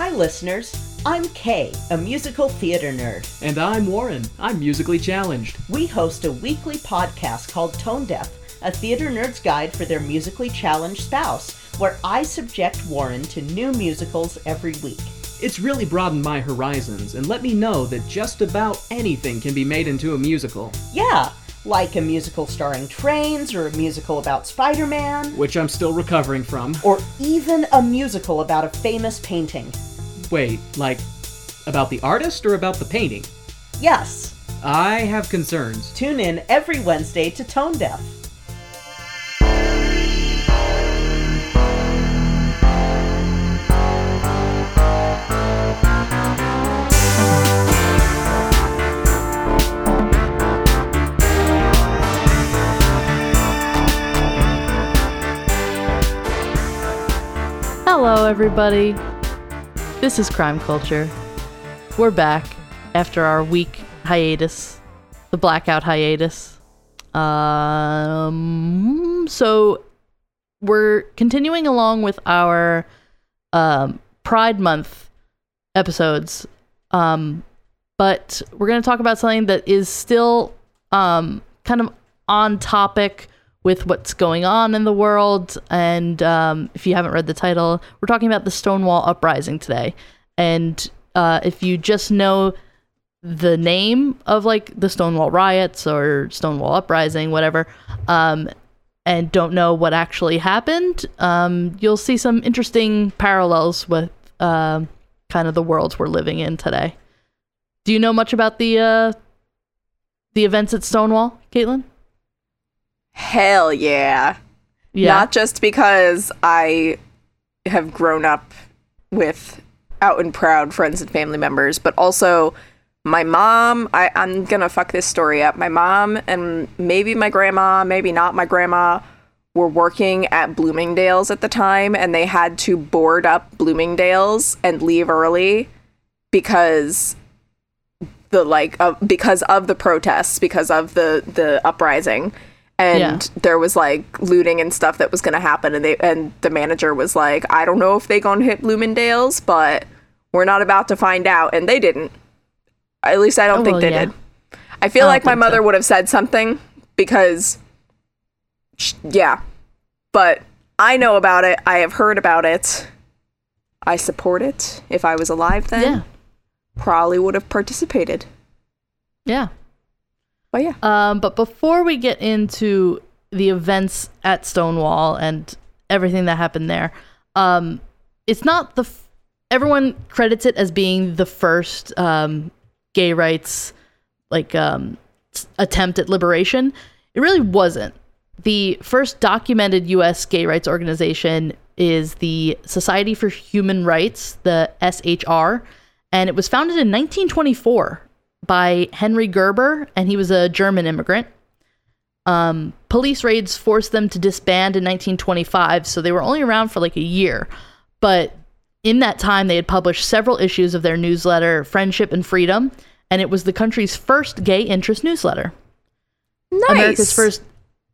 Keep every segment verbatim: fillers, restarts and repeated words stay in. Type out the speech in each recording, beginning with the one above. Hi, listeners. I'm Kay, a musical theater nerd. And I'm Warren. I'm musically challenged. We host a weekly podcast called Tone Deaf, a theater nerd's guide for their musically challenged spouse, where I subject Warren to new musicals every week. It's really broadened my horizons and let me know that just about anything can be made into a musical. Yeah, like a musical starring trains, or a musical about Spider-Man. Which I'm still recovering from. Or even a musical about a famous painting. Wait, like, about the artist or about the painting? Yes. I have concerns. Tune in every Wednesday to Tone Deaf. Hello, everybody. This is Crime Culture. We're back after our week hiatus, the blackout hiatus. Um, so we're continuing along with our um, Pride Month episodes, um, but we're going to talk about something that is still um, kind of on topic with what's going on in the world. And um, if you haven't read the title, we're talking about the Stonewall Uprising today. And uh, if you just know the name of, like, the Stonewall Riots or Stonewall Uprising, whatever, um, and don't know what actually happened, um, you'll see some interesting parallels with uh, kind of the world we're living in today. Do you know much about the uh, the events at Stonewall, Caitlin? Hell yeah. yeah. Not just because I have grown up with out and proud friends and family members, but also my mom. I, I'm going to fuck this story up. My mom and maybe my grandma, maybe not my grandma, were working at Bloomingdale's at the time, and they had to board up Bloomingdale's and leave early because the like uh, because of the protests, because of the, the uprising. And yeah. there was, like, looting and stuff that was going to happen. And they and the manager was like, I don't know if they going to hit Bloomingdale's, but we're not about to find out. And they didn't. At least I don't oh, think well, they yeah. did. I feel I like my mother so. would have said something because, yeah. But I know about it. I have heard about it. I support it. If I was alive then, yeah. probably would have participated. Yeah. Well, yeah. Um, but before we get into the events at Stonewall and everything that happened there, um, it's not the... F- everyone credits it as being the first um, gay rights like um, attempt at liberation. It really wasn't. The first documented U S gay rights organization is the Society for Human Rights, the S H R, and it was founded in nineteen twenty-four. By Henry Gerber, and he was a German immigrant. Um, police raids forced them to disband in nineteen twenty-five, so they were only around for like a year. But in that time, they had published several issues of their newsletter, Friendship and Freedom, and it was the country's first gay interest newsletter. Nice. America's first...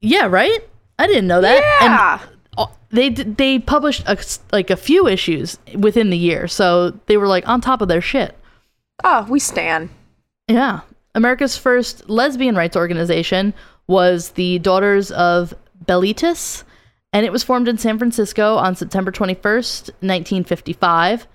Yeah, right? I didn't know that. Yeah. And they, they published a, like a few issues within the year, so they were like on top of their shit. Oh, we stan. Yeah. America's first lesbian rights organization was the Daughters of Bilitis, and it was formed in San Francisco on September twenty-first, nineteen fifty-five.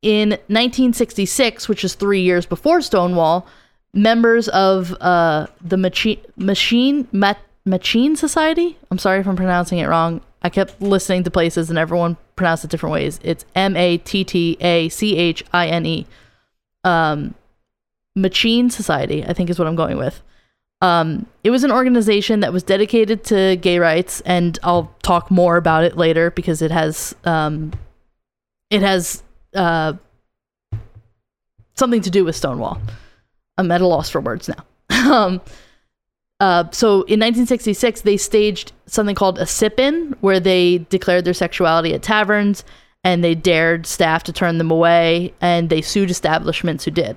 In nineteen sixty-six, which is three years before Stonewall, members of uh, the Machi- Machine Mat- Mattachine Society, I'm sorry if I'm pronouncing it wrong. I kept listening to places and everyone pronounced it different ways. It's M A T T A C H I N E. Um... Mattachine Society, I think is what I'm going with. Um, it was an organization that was dedicated to gay rights, and I'll talk more about it later because it has um, it has uh, something to do with Stonewall. I'm at a loss for words now. um, uh, so in nineteen sixty-six, they staged something called a sip-in, where they declared their sexuality at taverns, and they dared staff to turn them away, and they sued establishments who did.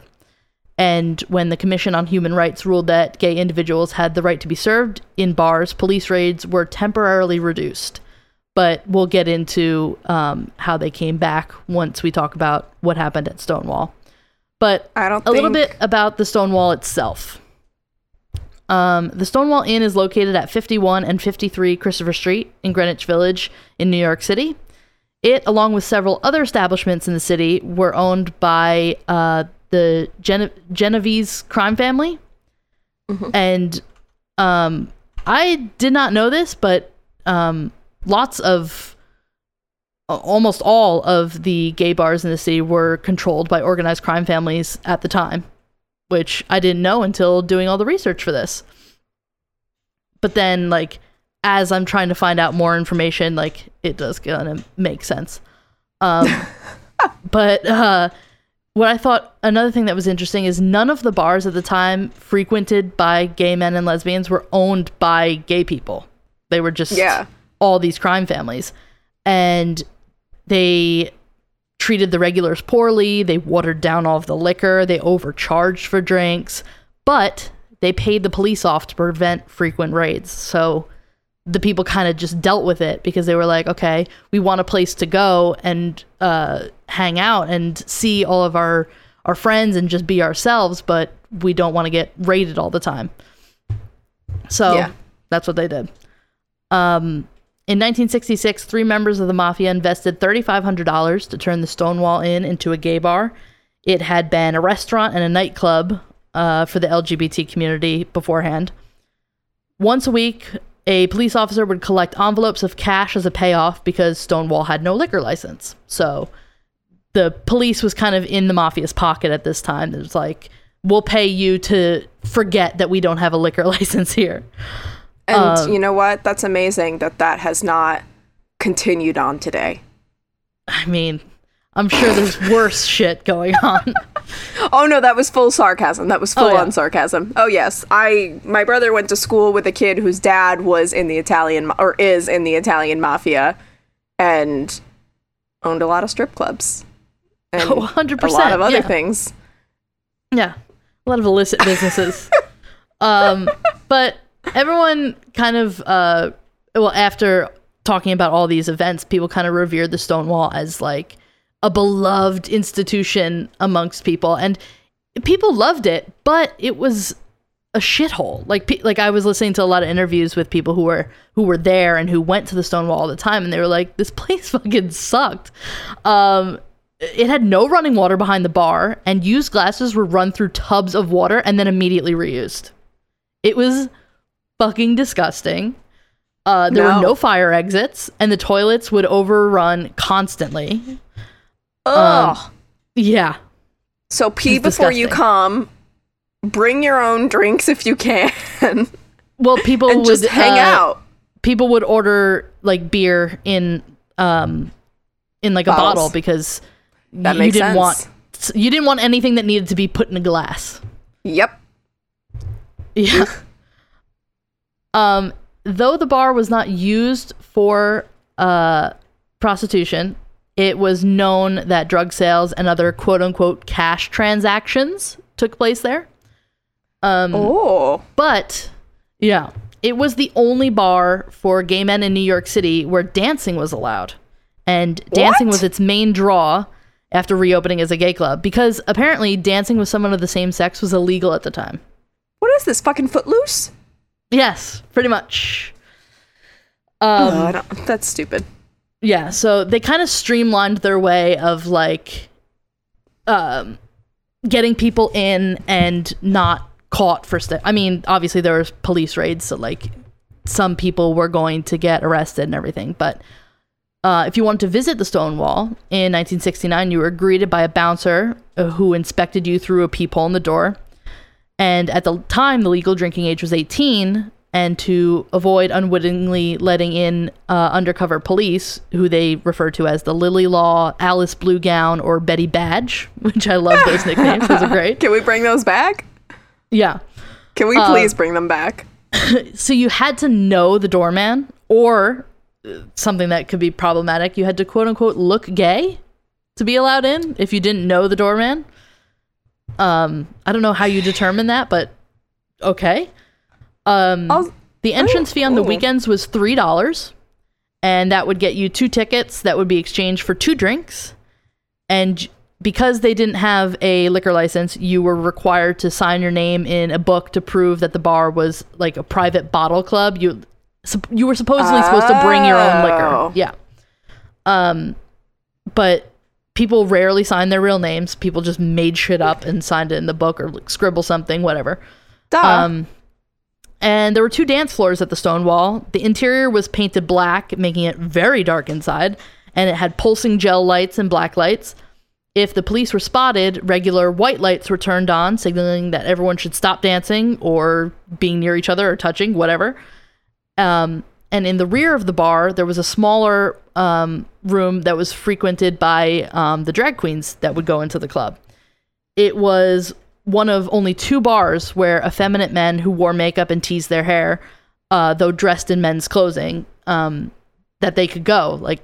And when the Commission on Human Rights ruled that gay individuals had the right to be served in bars, police raids were temporarily reduced. But we'll get into um, how they came back once we talk about what happened at Stonewall. But I don't a think... little bit about the Stonewall itself. Um, the Stonewall Inn is located at fifty-one and fifty-three Christopher Street in Greenwich Village in New York City. It, along with several other establishments in the city, were owned by uh, the Gene- Genovese crime family. Mm-hmm. And um, I did not know this, but um, lots of, uh, almost all of the gay bars in the city were controlled by organized crime families at the time, which I didn't know until doing all the research for this. But then, like, as I'm trying to find out more information, like, it does kind of make sense. Um, but uh, what I thought, another thing that was interesting is none of the bars at the time frequented by gay men and lesbians were owned by gay people. They were just yeah. all these crime families. And they treated the regulars poorly. They watered down all of the liquor. They overcharged for drinks, but they paid the police off to prevent frequent raids. So the people kind of just dealt with it because they were like, okay, we want a place to go and uh, hang out and see all of our, our friends and just be ourselves, but we don't want to get raided all the time. So yeah. that's what they did. Um, In nineteen sixty-six, three members of the mafia invested three thousand five hundred dollars to turn the Stonewall Inn into a gay bar. It had been a restaurant and a nightclub uh, for the L G B T community beforehand. Once a week, a police officer would collect envelopes of cash as a payoff because Stonewall had no liquor license. So the police was kind of in the mafia's pocket at this time. It was like, we'll pay you to forget that we don't have a liquor license here. And um, you know what? That's amazing that that has not continued on today. I mean, I'm sure there's worse shit going on. Oh, no, that was full sarcasm. That was full oh, yeah. on sarcasm. Oh, yes. I my brother went to school with a kid whose dad was in the Italian or is in the Italian mafia and owned a lot of strip clubs. And oh, one hundred percent. A lot of other yeah. things. Yeah. A lot of illicit businesses. um, But... Everyone kind of, uh, well, after talking about all these events, people kind of revered the Stonewall as like a beloved institution amongst people, and people loved it, but it was a shithole. Like, pe- like I was listening to a lot of interviews with people who were who were there and who went to the Stonewall all the time, and they were like, "This place fucking sucked." Um, it had no running water behind the bar, and used glasses were run through tubs of water and then immediately reused. It was fucking disgusting. Uh, there no. were no fire exits, and the toilets would overrun constantly. Ugh. Um, yeah. So pee before you come. Bring your own drinks if you can. Well, people and would just hang uh, out. People would order like beer in um in like Bottles. a bottle because that you makes didn't sense. want you didn't want anything that needed to be put in a glass. Yep. Yeah. Um, though the bar was not used for uh, prostitution, it was known that drug sales and other quote-unquote cash transactions took place there. Um, oh. But, yeah, it was the only bar for gay men in New York City where dancing was allowed. And dancing what? was its main draw after reopening as a gay club, because apparently dancing with someone of the same sex was illegal at the time. What is this, fucking Footloose? Yes, pretty much. Um, oh, I don't, that's stupid. Yeah, so they kind of streamlined their way of like um, getting people in and not caught for stuff. I mean, obviously there was police raids, so like some people were going to get arrested and everything. But uh, if you wanted to visit the Stonewall in nineteen sixty-nine, you were greeted by a bouncer who inspected you through a peephole in the door. And at the time, the legal drinking age was eighteen, and to avoid unwittingly letting in uh, undercover police, who they refer to as the Lily Law, Alice Bluegown, or Betty Badge, which I love those nicknames. Those are great. Can we bring those back? Yeah. Can we please uh, bring them back? So you had to know the doorman, or something that could be problematic. You had to, quote unquote, look gay to be allowed in if you didn't know the doorman. Um, I don't know how you determine that, but okay. Um, the entrance fee on the weekends was three dollars, And that would get you two tickets that would be exchanged for two drinks. And because they didn't have a liquor license, you were required to sign your name in a book to prove that the bar was like a private bottle club. You you were supposedly oh. supposed to bring your own liquor. Yeah. Um, but people rarely signed their real names. People just made shit up and signed it in the book or like, scribble something, whatever. Duh. Um, and there were two dance floors at the Stonewall. The interior was painted black, making it very dark inside. And it had pulsing gel lights and black lights. If the police were spotted, regular white lights were turned on, signaling that everyone should stop dancing or being near each other or touching, whatever. Um, and in the rear of the bar, there was a smaller um, room that was frequented by um, the drag queens that would go into the club. It was one of only two bars where effeminate men who wore makeup and teased their hair, uh, though dressed in men's clothing, um, that they could go. Like,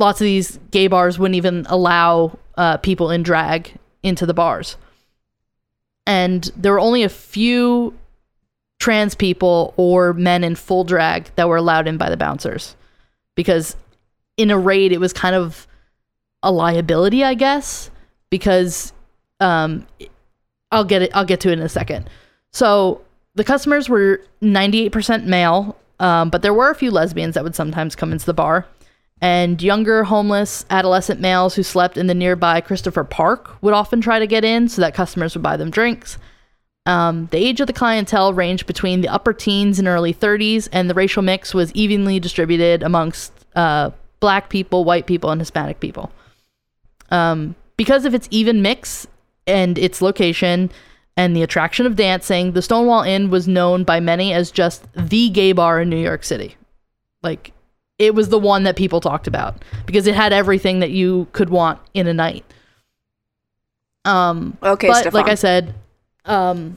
lots of these gay bars wouldn't even allow uh, people in drag into the bars. And there were only a few trans people or men in full drag that were allowed in by the bouncers. Because in a raid, it was kind of a liability, I guess. Because um, I'll get it, I'll get to it in a second. So the customers were ninety-eight percent male, um, but there were a few lesbians that would sometimes come into the bar. And younger, homeless, adolescent males who slept in the nearby Christopher Park would often try to get in so that customers would buy them drinks. Um, the age of the clientele ranged between the upper teens and early thirties, and the racial mix was evenly distributed amongst uh, black people, white people, and Hispanic people. Um, because of its even mix and its location and the attraction of dancing, the Stonewall Inn was known by many as just the gay bar in New York City. Like, it was the one that people talked about because it had everything that you could want in a night. Um, okay, but Stephane. Like I said, um,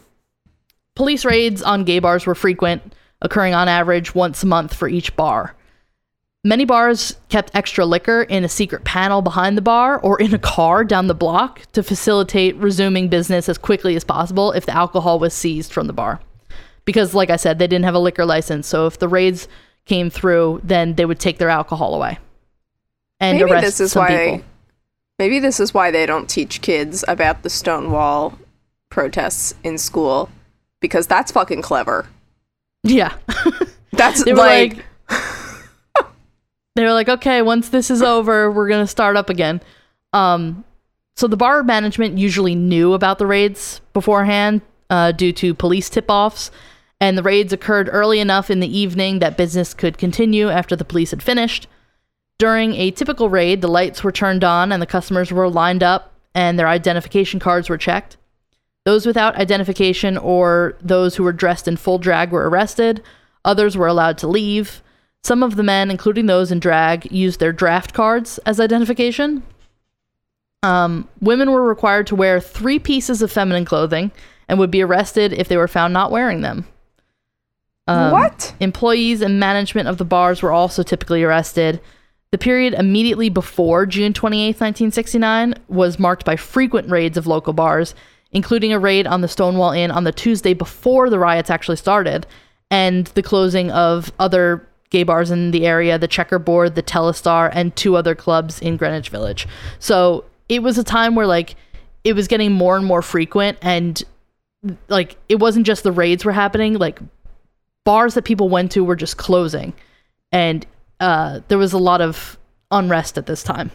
police raids on gay bars were frequent, occurring on average once a month for each bar. Many bars kept extra liquor in a secret panel behind the bar or in a car down the block to facilitate resuming business as quickly as possible if the alcohol was seized from the bar. Because, like I said, they didn't have a liquor license, so if the raids came through, then they would take their alcohol away and maybe arrest this is some why, people. Maybe this is why they don't teach kids about the Stonewall protests in school, because that's fucking clever. Yeah. That's they were like... like they were like, okay, once this is over, we're gonna start up again. Um, so the bar management usually knew about the raids beforehand uh, due to police tip-offs. And the raids occurred early enough in the evening that business could continue after the police had finished. During a typical raid, the lights were turned on and the customers were lined up and their identification cards were checked. Those without identification or those who were dressed in full drag were arrested. Others were allowed to leave. Some of the men, including those in drag, used their draft cards as identification. Um, women were required to wear three pieces of feminine clothing and would be arrested if they were found not wearing them. Um, what? Employees and management of the bars were also typically arrested. The period immediately before June twenty-eighth, nineteen sixty-nine, was marked by frequent raids of local bars, including a raid on the Stonewall Inn on the Tuesday before the riots actually started, and the closing of other gay bars in the area, the Checkerboard, the Telestar, and two other clubs in Greenwich Village. So it was a time where, like, it was getting more and more frequent, and, like, it wasn't just the raids were happening, like, bars that people went to were just closing, and uh, there was a lot of unrest at this time.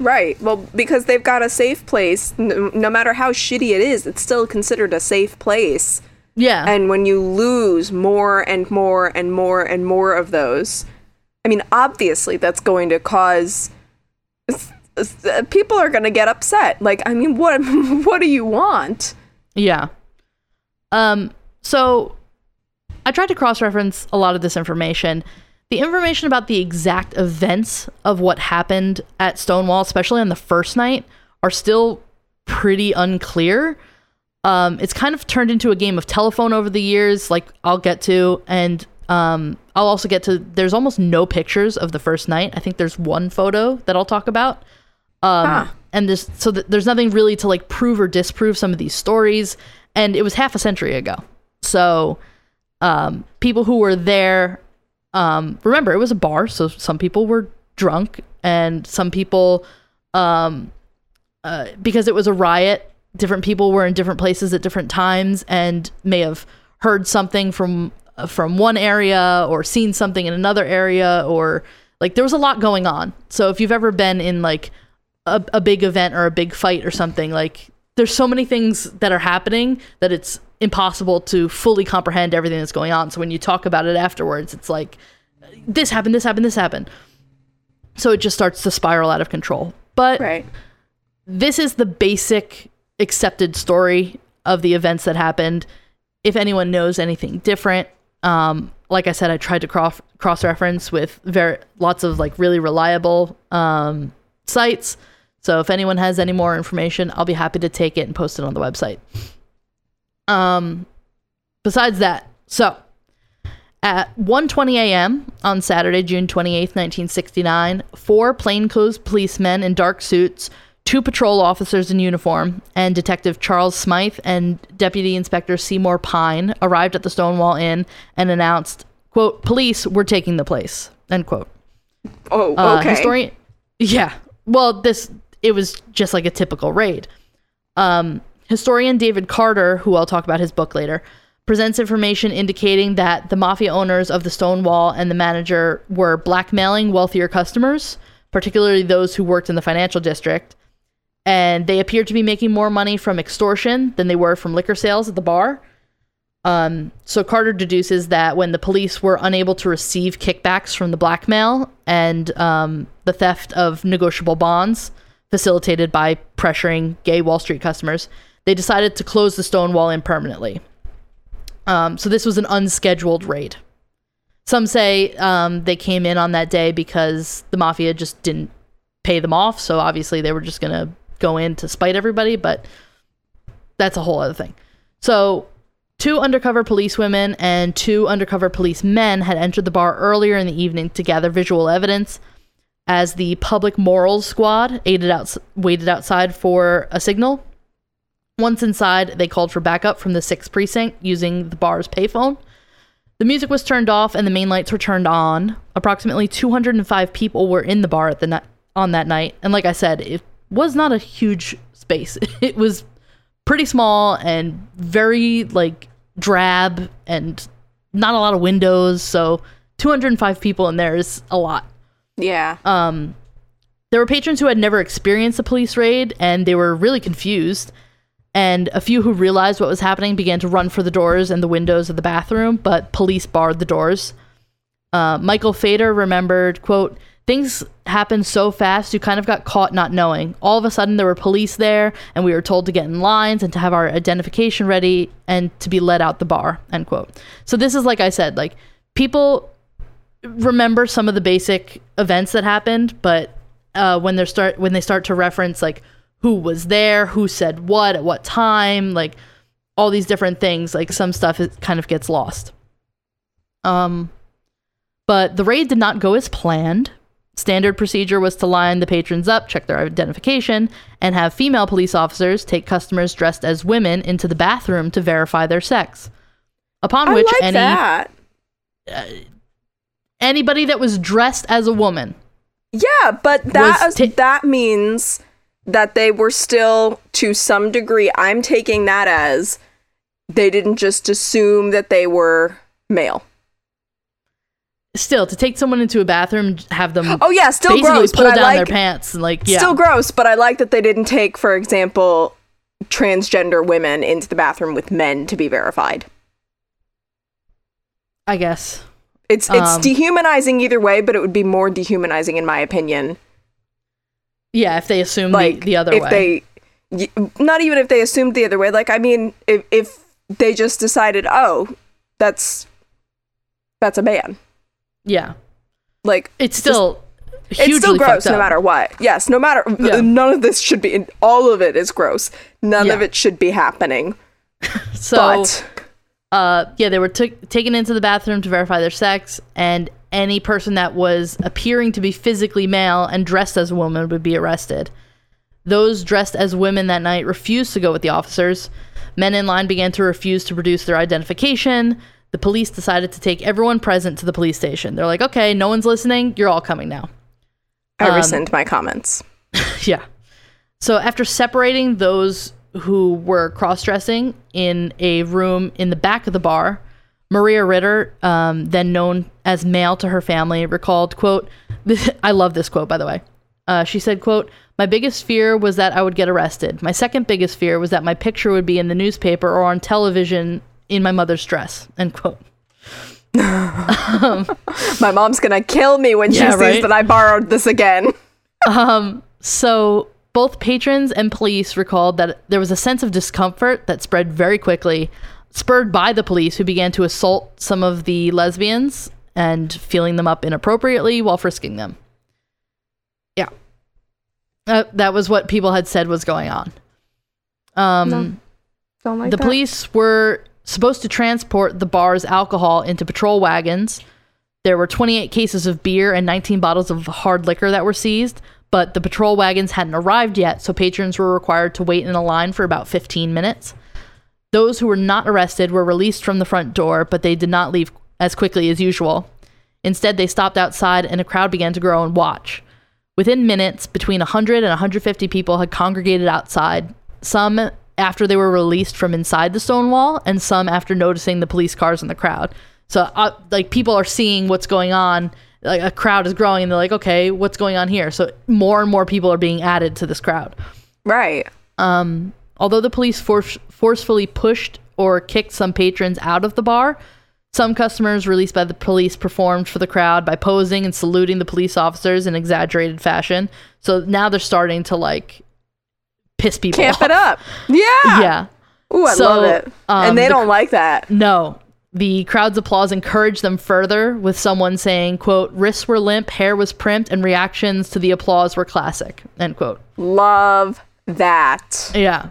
Right. Well, because they've got a safe place. N- no matter how shitty it is, it's still considered a safe place. Yeah. And when you lose more and more and more and more of those, I mean, obviously that's going to cause people are going to get upset. Like, I mean, what what do you want? Yeah. Um. So. I tried to cross-reference a lot of this information. The information about the exact events of what happened at Stonewall, especially on the first night, are still pretty unclear. Um, it's kind of turned into a game of telephone over the years, like I'll get to, and um, I'll also get to, there's almost no pictures of the first night. I think there's one photo that I'll talk about. Um, huh. And there's, so th- there's nothing really to like prove or disprove some of these stories, and it was half a century ago. So... Um, people who were there Um, remember, it was a bar, so some people were drunk, and some people, um, uh, because it was a riot, different people were in different places at different times and may have heard something from uh, from one area or seen something in another area, or like there was a lot going on. So if you've ever been in like a, a big event or a big fight or something, like there's so many things that are happening that it's impossible to fully comprehend everything that's going on. So when you talk about it afterwards, it's like this happened, this happened, this happened. So it just starts to spiral out of control. But right. This is the basic accepted story of the events that happened. If anyone knows anything different, um, like I said, I tried to cross cross reference with very lots of like really reliable um, sites. So if anyone has any more information, I'll be happy to take it and post it on the website. Um, besides that, so at one twenty a.m. on Saturday, June twenty-eighth, nineteen sixty-nine, four plainclothes policemen in dark suits, two patrol officers in uniform, and Detective Charles Smythe and Deputy Inspector Seymour Pine arrived at the Stonewall Inn and announced, quote, police were taking the place, end quote. Oh, okay. Uh, historian- yeah. Well, this, it was just like a typical raid. Um, historian David Carter, who I'll talk about his book later, presents information indicating that the mafia owners of the Stonewall and the manager were blackmailing wealthier customers, particularly those who worked in the financial district, and they appeared to be making more money from extortion than they were from liquor sales at the bar. Um, so Carter deduces that when the police were unable to receive kickbacks from the blackmail and um, the theft of negotiable bonds facilitated by pressuring gay Wall Street customers, they decided to close the Stonewall Inn permanently. Um, so this was an unscheduled raid. Some say um, they came in on that day because the mafia just didn't pay them off. So obviously they were just going to go in to spite everybody, but that's a whole other thing. So two undercover police women and two undercover police men had entered the bar earlier in the evening to gather visual evidence as the public morals squad aided out, waited outside for a signal. Once inside, they called for backup from the sixth precinct using the bar's payphone. The music was turned off and the main lights were turned on. Approximately two hundred five people were in the bar at the ni- on that night. And like I said, it was not a huge space. It was pretty small and very like drab and not a lot of windows. So two hundred five people in there is a lot. Yeah. Um, there were patrons who had never experienced a police raid and they were really confused. And a few who realized what was happening began to run for the doors and the windows of the bathroom, but police barred the doors. Uh, Michael Fader remembered, quote, things happened so fast, you kind of got caught not knowing. All of a sudden, there were police there, and we were told to get in lines and to have our identification ready and to be let out the bar, end quote. So this is, like I said, like people remember some of the basic events that happened, but uh, when they start when they start to reference, like, who was there, who said what, at what time, like all these different things, like some stuff it kind of gets lost. Um, but the raid did not go as planned. Standard procedure was to line the patrons up, check their identification, and have female police officers take customers dressed as women into the bathroom to verify their sex. Upon I which like any that. Uh, anybody that was dressed as a woman. Yeah, but that t- that means that they were still, to some degree, I'm taking that as they didn't just assume that they were male. Still, to take someone into a bathroom, have them oh yeah, still basically gross, pull but down I like, their pants and like yeah, still gross. But I like that they didn't take, for example, transgender women into the bathroom with men to be verified. I guess it's it's um, dehumanizing either way, but it would be more dehumanizing, in my opinion. Yeah, if they assumed like, the, the other if way. They, not even if they assumed the other way. Like, I mean, if, if they just decided, oh, that's that's a man. Yeah. Like, it's still just, hugely it's still gross no matter what. Yes, no matter, yeah. None of this should be, all of it is gross. None yeah. of it should be happening. So, but. Uh, yeah, they were t- taken into the bathroom to verify their sex, and any person that was appearing to be physically male and dressed as a woman would be arrested. Those dressed as women that night refused to go with the officers. Men in line began to refuse to produce their identification. the police decided to take everyone present to the police station. They're like, okay, no one's listening. You're all coming now. I um, rescind my comments. Yeah. So after separating those who were cross-dressing in a room in the back of the bar, Maria Ritter, um, then known as Mail to her family, recalled, quote, this, I love this quote, by the way. Uh, she said, quote, my biggest fear was that I would get arrested. My second biggest fear was that my picture would be in the newspaper or on television in my mother's dress, end quote. um, my mom's gonna kill me when yeah, she sees right? that I borrowed this again. um, so both patrons and police recalled that there was a sense of discomfort that spread very quickly, spurred by the police, who began to assault some of the lesbians and feeling them up inappropriately while frisking them. Yeah. Uh, that was what people had said was going on. Um, no. Don't like the that. Police were supposed to transport the bar's alcohol into patrol wagons. There were twenty-eight cases of beer and nineteen bottles of hard liquor that were seized, but the patrol wagons hadn't arrived yet, so patrons were required to wait in a line for about fifteen minutes. Those who were not arrested were released from the front door, but they did not leave as quickly as usual. Instead, they stopped outside, and a crowd began to grow and watch. Within minutes, between one hundred and one hundred fifty people had congregated outside, some after they were released from inside the Stonewall, and some after noticing the police cars in the crowd. So, uh, like, people are seeing what's going on. Like, a crowd is growing, and they're like, okay, what's going on here? So more and more people are being added to this crowd. Right. Um... Although the police for- forcefully pushed or kicked some patrons out of the bar, some customers released by the police performed for the crowd by posing and saluting the police officers in exaggerated fashion. So now they're starting to, like, piss people off. Camp it up. Yeah. Yeah. Ooh, I so, love it. Um, and they the, don't like that. No. The crowd's applause encouraged them further, with someone saying, quote, wrists were limp, hair was primped, and reactions to the applause were classic, end quote. Love that. Yeah.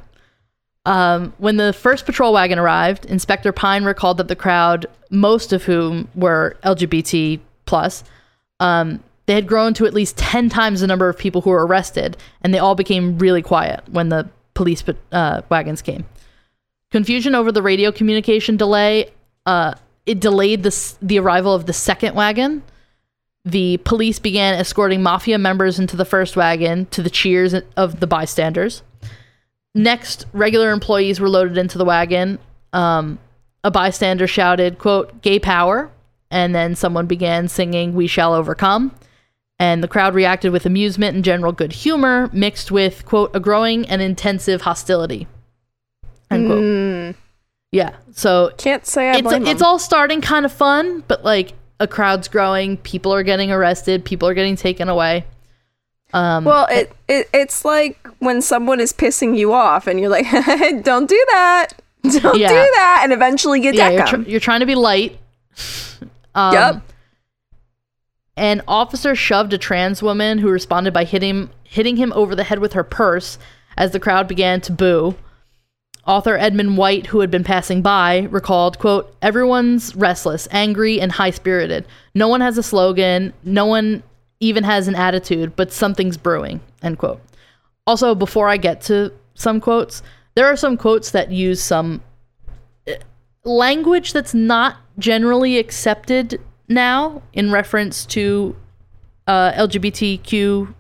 Um, when the first patrol wagon arrived, Inspector Pine recalled that the crowd, most of whom were L G B T plus, um, they had grown to at least ten times the number of people who were arrested, and they all became really quiet when the police uh, wagons came. Confusion over the radio communication delay, uh, it delayed the, the arrival of the second wagon. The police began escorting mafia members into the first wagon to the cheers of the bystanders. Next, regular employees were loaded into the wagon. Um, a bystander shouted, quote, gay power. And then someone began singing, we shall overcome. And the crowd reacted with amusement and general good humor, mixed with, quote, a growing and intensive hostility, end quote. Mm. Yeah, so can't say I blame them. It's all starting kind of fun, but like a crowd's growing, people are getting arrested, people are getting taken away. Um, well, it, it it's like when someone is pissing you off and you're like, don't do that. Don't yeah. do that. And eventually get yeah, decked. You're, tr- you're trying to be light. Um, yep. An officer shoved a trans woman who responded by hitting, hitting him over the head with her purse as the crowd began to boo. Author Edmund White, who had been passing by, recalled, quote, everyone's restless, angry, and high-spirited. No one has a slogan. No one even has an attitude, but something's brewing, end quote. Also, before I get to some quotes, there are some quotes that use some language that's not generally accepted now in reference to uh, L G B T Q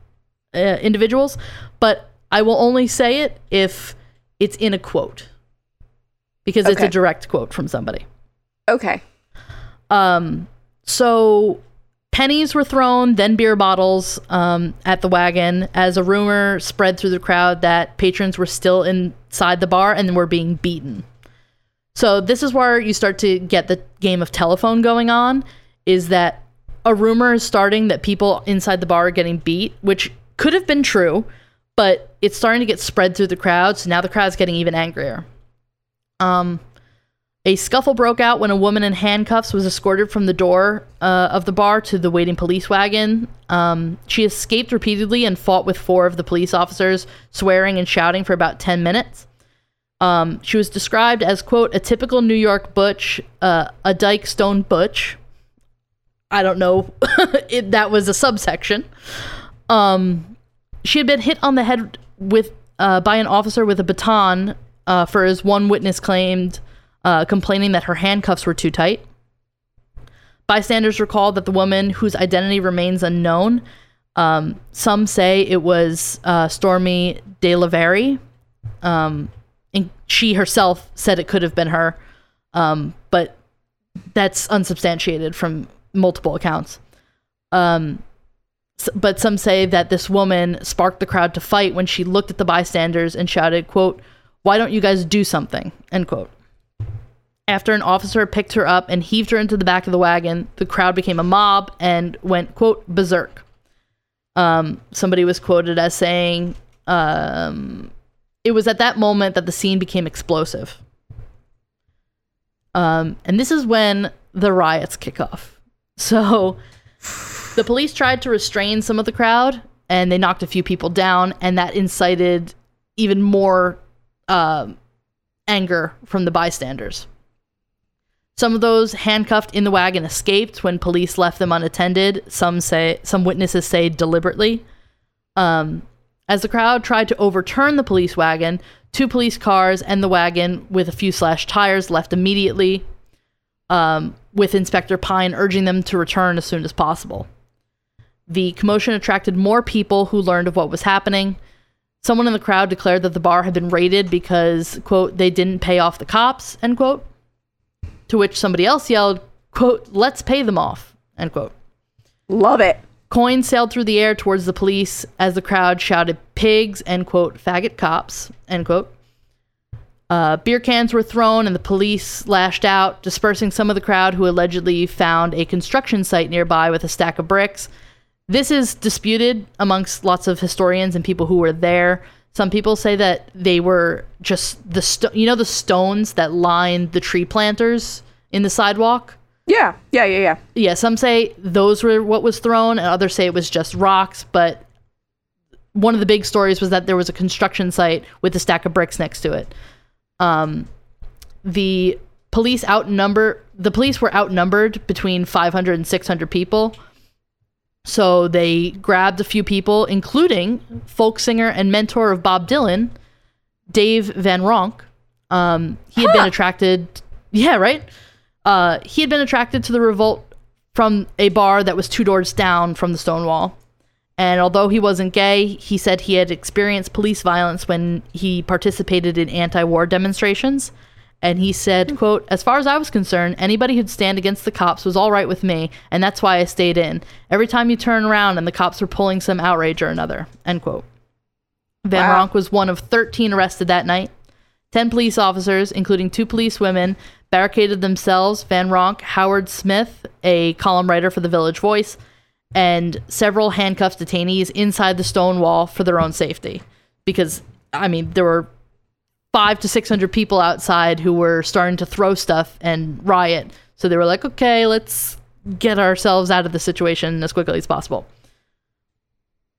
uh, individuals, but I will only say it if it's in a quote, because okay. it's a direct quote from somebody. Okay. Um. So... Pennies were thrown, then beer bottles um, at the wagon, as a rumor spread through the crowd that patrons were still inside the bar and were being beaten. So this is where you start to get the game of telephone going on, is that a rumor is starting that people inside the bar are getting beat, which could have been true, but it's starting to get spread through the crowd, so now the crowd's getting even angrier. Um... A scuffle broke out when a woman in handcuffs was escorted from the door uh, of the bar to the waiting police wagon. Um, she escaped repeatedly and fought with four of the police officers, swearing and shouting for about ten minutes. Um, she was described as, quote, a typical New York butch, uh, a dyke stone butch. I don't know. it, that was a subsection. Um, she had been hit on the head with uh, by an officer with a baton uh, for, as one witness claimed... Uh, complaining that her handcuffs were too tight. Bystanders recalled that the woman, whose identity remains unknown, um, some say it was uh, Stormy DeLavery, um, and she herself said it could have been her, um, but that's unsubstantiated from multiple accounts. Um, but some say that this woman sparked the crowd to fight when she looked at the bystanders and shouted, quote, "Why don't you guys do something?" End quote. After an officer picked her up and heaved her into the back of the wagon, the crowd became a mob and went, quote, berserk. Um, somebody was quoted as saying, um, it was at that moment that the scene became explosive. Um, and this is when the riots kick off. So the police tried to restrain some of the crowd, and they knocked a few people down, and that incited even more uh, anger from the bystanders. Some of those handcuffed in the wagon escaped when police left them unattended. Some say, some witnesses say deliberately. Um, as the crowd tried to overturn the police wagon, two police cars and the wagon with a few slashed tires left immediately, um, with Inspector Pine urging them to return as soon as possible. The commotion attracted more people who learned of what was happening. Someone in the crowd declared that the bar had been raided because, quote, "they didn't pay off the cops," end quote. To which somebody else yelled, quote, "Let's pay them off," end quote. Love it. Coins sailed through the air towards the police as the crowd shouted, "Pigs," end quote, "faggot cops," end quote. Uh, beer cans were thrown and the police lashed out, dispersing some of the crowd who allegedly found a construction site nearby with a stack of bricks. This is disputed amongst lots of historians and people who were there. Some people say that they were just the sto- you know the stones that lined the tree planters in the sidewalk? Yeah, yeah, yeah, yeah. Yeah, some say those were what was thrown, and others say it was just rocks, but one of the big stories was that there was a construction site with a stack of bricks next to it. Um, the police outnumber the police were outnumbered between five hundred and six hundred people. So they grabbed a few people, including folk singer and mentor of Bob Dylan, Dave Van Ronk. Um, he had huh. been attracted... Yeah, right? Uh, he had been attracted to the revolt from a bar that was two doors down from the Stonewall. And although he wasn't gay, he said he had experienced police violence when he participated in anti-war demonstrations. And he said, quote, "As far as I was concerned, anybody who'd stand against the cops was all right with me, and that's why I stayed in. Every time you turn around and the cops were pulling some outrage or another," end quote. Van wow. Ronk was one of thirteen arrested that night. Ten police officers, including two police women, barricaded themselves, Van Ronk, Howard Smith, a column writer for the Village Voice, and several handcuffed detainees inside the Stonewall for their own safety. Because, I mean, there were five to six hundred people outside who were starting to throw stuff and riot. So they were like, okay, let's get ourselves out of the situation as quickly as possible.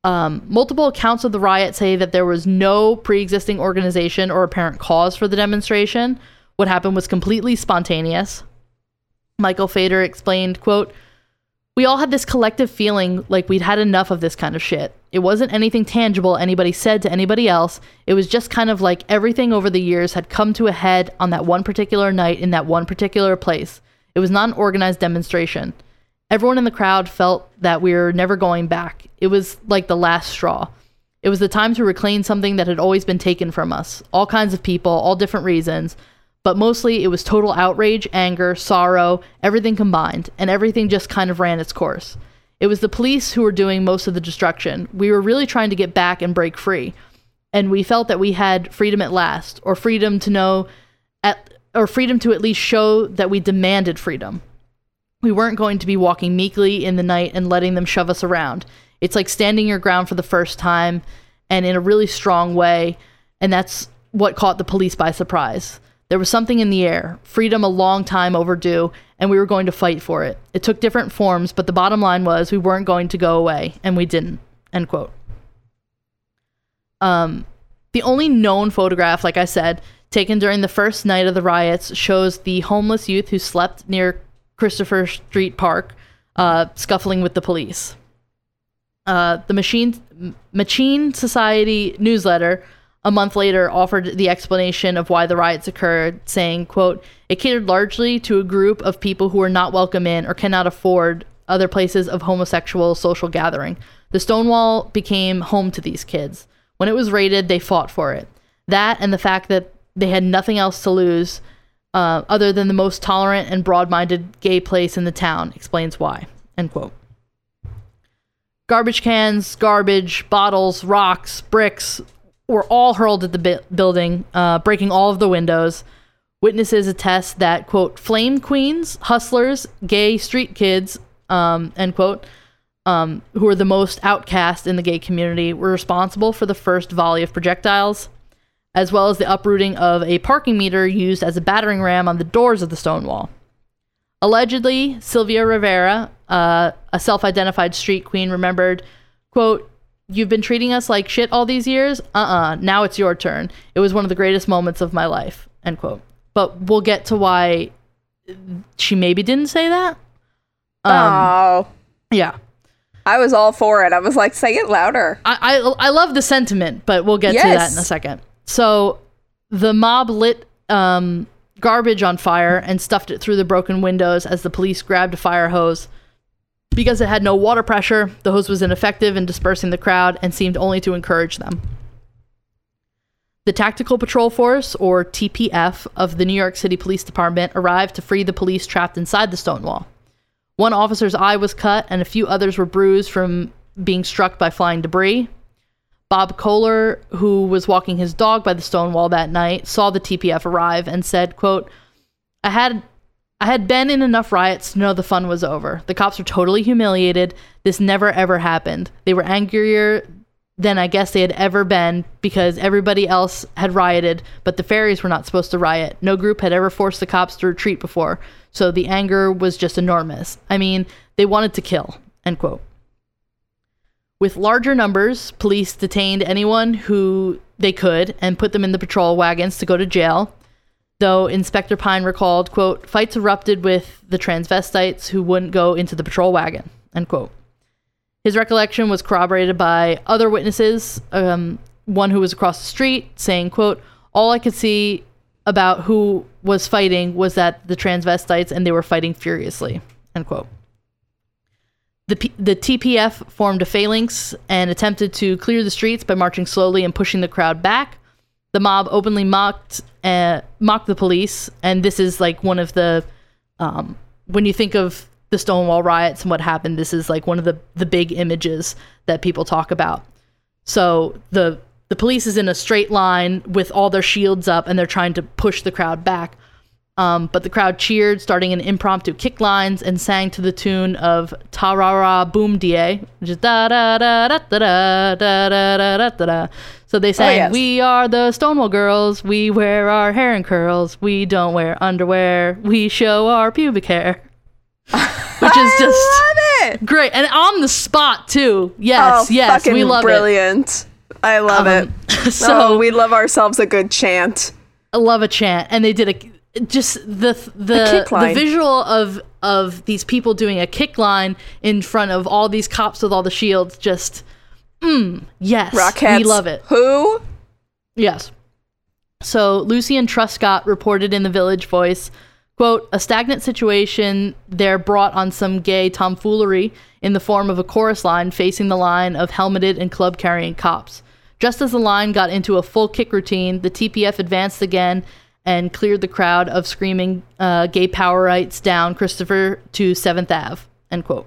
Um, multiple accounts of the riot say that there was no pre-existing organization or apparent cause for the demonstration. What happened was completely spontaneous. Michael Fader explained, quote, "We all had this collective feeling like we'd had enough of this kind of shit. It wasn't anything tangible anybody said to anybody else. It was just kind of like everything over the years had come to a head on that one particular night in that one particular place. It was not an organized demonstration. Everyone in the crowd felt that we were never going back. It was like the last straw. It was the time to reclaim something that had always been taken from us. All kinds of people, all different reasons. But mostly it was total outrage, anger, sorrow, everything combined, and everything just kind of ran its course. It was the police who were doing most of the destruction. We were really trying to get back and break free. And we felt that we had freedom at last, or freedom to know, at, or freedom to at least show that we demanded freedom. We weren't going to be walking meekly in the night and letting them shove us around. It's like standing your ground for the first time, and in a really strong way, and that's what caught the police by surprise. There was something in the air, freedom a long time overdue, and we were going to fight for it. It took different forms, but the bottom line was we weren't going to go away, and we didn't," end quote. Um, the only known photograph, like I said, taken during the first night of the riots shows the homeless youth who slept near Christopher Street Park, uh, scuffling with the police. Uh, the Machine, Mattachine Society newsletter a month later offered the explanation of why the riots occurred, saying, quote, "It catered largely to a group of people who were not welcome in or cannot afford other places of homosexual social gathering. The Stonewall became home to these kids. When it was raided, they fought for it. That and the fact that they had nothing else to lose uh, other than the most tolerant and broad-minded gay place in the town explains why," end quote. Garbage cans, garbage, bottles, rocks, bricks were all hurled at the bi- building, uh, breaking all of the windows. Witnesses attest that, quote, "flame queens, hustlers, gay street kids," um, end quote, um, who were the most outcast in the gay community, were responsible for the first volley of projectiles, as well as the uprooting of a parking meter used as a battering ram on the doors of the Stonewall. Allegedly, Sylvia Rivera, uh, a self-identified street queen, remembered, quote, "You've been treating us like shit all these years? Uh-uh, now it's your turn. It was one of the greatest moments of my life," end quote. But we'll get to why she maybe didn't say that. Um, oh. Yeah. I was all for it. I was like, say it louder. I, I, I love the sentiment, but we'll get yes. to that in a second. So the mob lit um, garbage on fire and stuffed it through the broken windows as the police grabbed a fire hose. Because it had no water pressure, the hose was ineffective in dispersing the crowd and seemed only to encourage them. The Tactical Patrol Force, or T P F, of the New York City Police Department arrived to free the police trapped inside the Stonewall. One officer's eye was cut and a few others were bruised from being struck by flying debris. Bob Kohler, who was walking his dog by the Stonewall that night, saw the T P F arrive and said, quote, I had I had been in enough riots to know the fun was over. The cops were totally humiliated. This never, ever happened. They were angrier than I guess they had ever been because everybody else had rioted, but the fairies were not supposed to riot. No group had ever forced the cops to retreat before, so the anger was just enormous. I mean, they wanted to kill, end quote. With larger numbers, police detained anyone who they could and put them in the patrol wagons to go to jail, though Inspector Pine recalled, quote, fights erupted with the transvestites who wouldn't go into the patrol wagon, end quote. His recollection was corroborated by other witnesses, um, one who was across the street, saying, quote, all I could see about who was fighting was that the transvestites and they were fighting furiously, end quote. The, P- the T P F formed a phalanx and attempted to clear the streets by marching slowly and pushing the crowd back. The mob openly mocked uh, mocked the police, and this is like one of the um, when you think of the Stonewall riots and what happened, this is like one of the, the big images that people talk about. So the the police is in a straight line with all their shields up, and they're trying to push the crowd back. Um, but the crowd cheered, starting an impromptu kick lines, and sang to the tune of "Tarara Boom Die," which is da da da da da da da da da da da. So they sang, oh, yes. "We are the Stonewall girls. We wear our hair in curls. We don't wear underwear. We show our pubic hair," which is just I love it. Great, and on the spot too. Yes, oh, yes, we love brilliant. It. Brilliant, I love um, it. So oh, we love ourselves a good chant. I love a chant, and they did a. Just the the the visual of of these people doing a kick line in front of all these cops with all the shields, just mm, yes, Rockheads. We love it. Who? Yes. So Lucian Truscott reported in the Village Voice, quote, a stagnant situation there brought on some gay tomfoolery in the form of a chorus line facing the line of helmeted and club carrying cops. Just as the line got into a full kick routine, the T P F advanced again and cleared the crowd of screaming uh, gay powerites down Christopher to seventh avenue, end quote.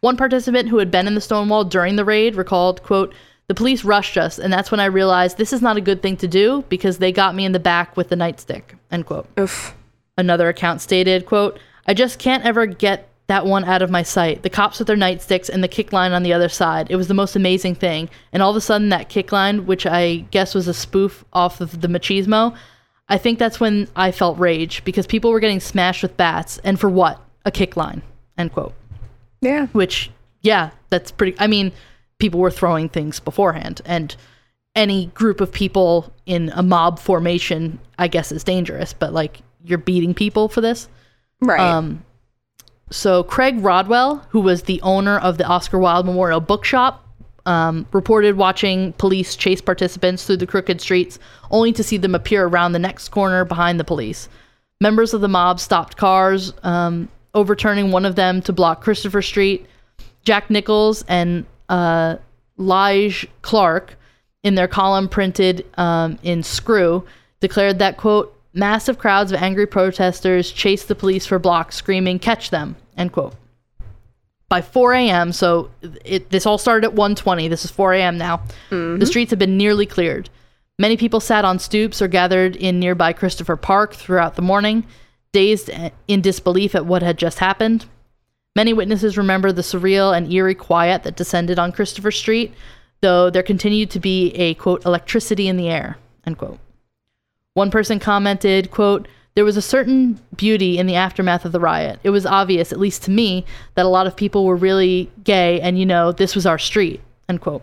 One participant who had been in the Stonewall during the raid recalled, quote, the police rushed us, and that's when I realized this is not a good thing to do because they got me in the back with the nightstick, end quote. Oof. Another account stated, quote, I just can't ever get that one out of my sight. The cops with their nightsticks and the kick line on the other side. It was the most amazing thing. And all of a sudden that kick line, which I guess was a spoof off of the machismo, I think that's when I felt rage because people were getting smashed with bats. And for what? A kick line, end quote. Yeah. Which, yeah, that's pretty, I mean, people were throwing things beforehand and any group of people in a mob formation, I guess is dangerous, but like you're beating people for this. Right. Um, So Craig Rodwell, who was the owner of the Oscar Wilde Memorial Bookshop, um, reported watching police chase participants through the crooked streets, only to see them appear around the next corner behind the police. Members of the mob stopped cars, um, overturning one of them to block Christopher Street. Jack Nichols and uh, Lige Clark, in their column printed um, in Screw, declared that, quote, massive crowds of angry protesters chased the police for blocks, screaming, catch them, end quote. By four a.m., so it, this all started at one twenty. This is four a.m. now. Mm-hmm. The streets had been nearly cleared. Many people sat on stoops or gathered in nearby Christopher Park throughout the morning, dazed in disbelief at what had just happened. Many witnesses remember the surreal and eerie quiet that descended on Christopher Street, though there continued to be a, quote, electricity in the air, end quote. One person commented, quote, there was a certain beauty in the aftermath of the riot. It was obvious, at least to me, that a lot of people were really gay and, you know, this was our street, end quote.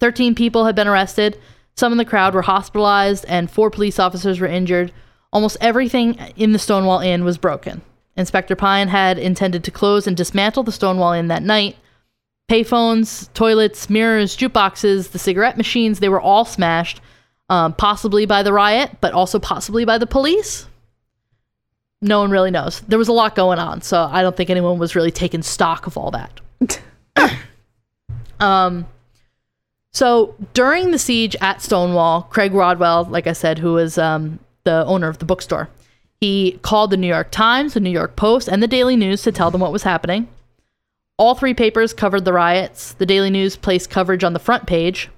Thirteen people had been arrested. Some in the crowd were hospitalized and four police officers were injured. Almost everything in the Stonewall Inn was broken. Inspector Pine had intended to close and dismantle the Stonewall Inn that night. Payphones, toilets, mirrors, jukeboxes, the cigarette machines, they were all smashed, um, possibly by the riot, but also possibly by the police. No one really knows. There was a lot going on, so I don't think anyone was really taking stock of all that. um, so during the siege at Stonewall, Craig Rodwell, like I said, who was um, the owner of the bookstore, he called the New York Times, the New York Post, and the Daily News to tell them what was happening. All three papers covered the riots. The Daily News placed coverage on the front page.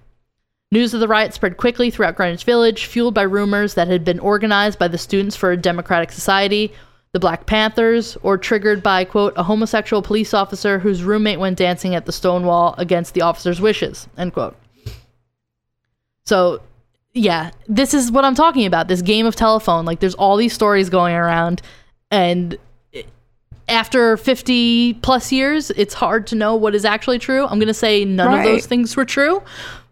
News of the riots spread quickly throughout Greenwich Village, fueled by rumors that had been organized by the Students for a Democratic Society, the Black Panthers, or triggered by, quote, a homosexual police officer whose roommate went dancing at the Stonewall against the officer's wishes, end quote. So, yeah, this is what I'm talking about, this game of telephone. Like, there's all these stories going around, and after fifty plus years, it's hard to know what is actually true. I'm going to say none right. of those things were true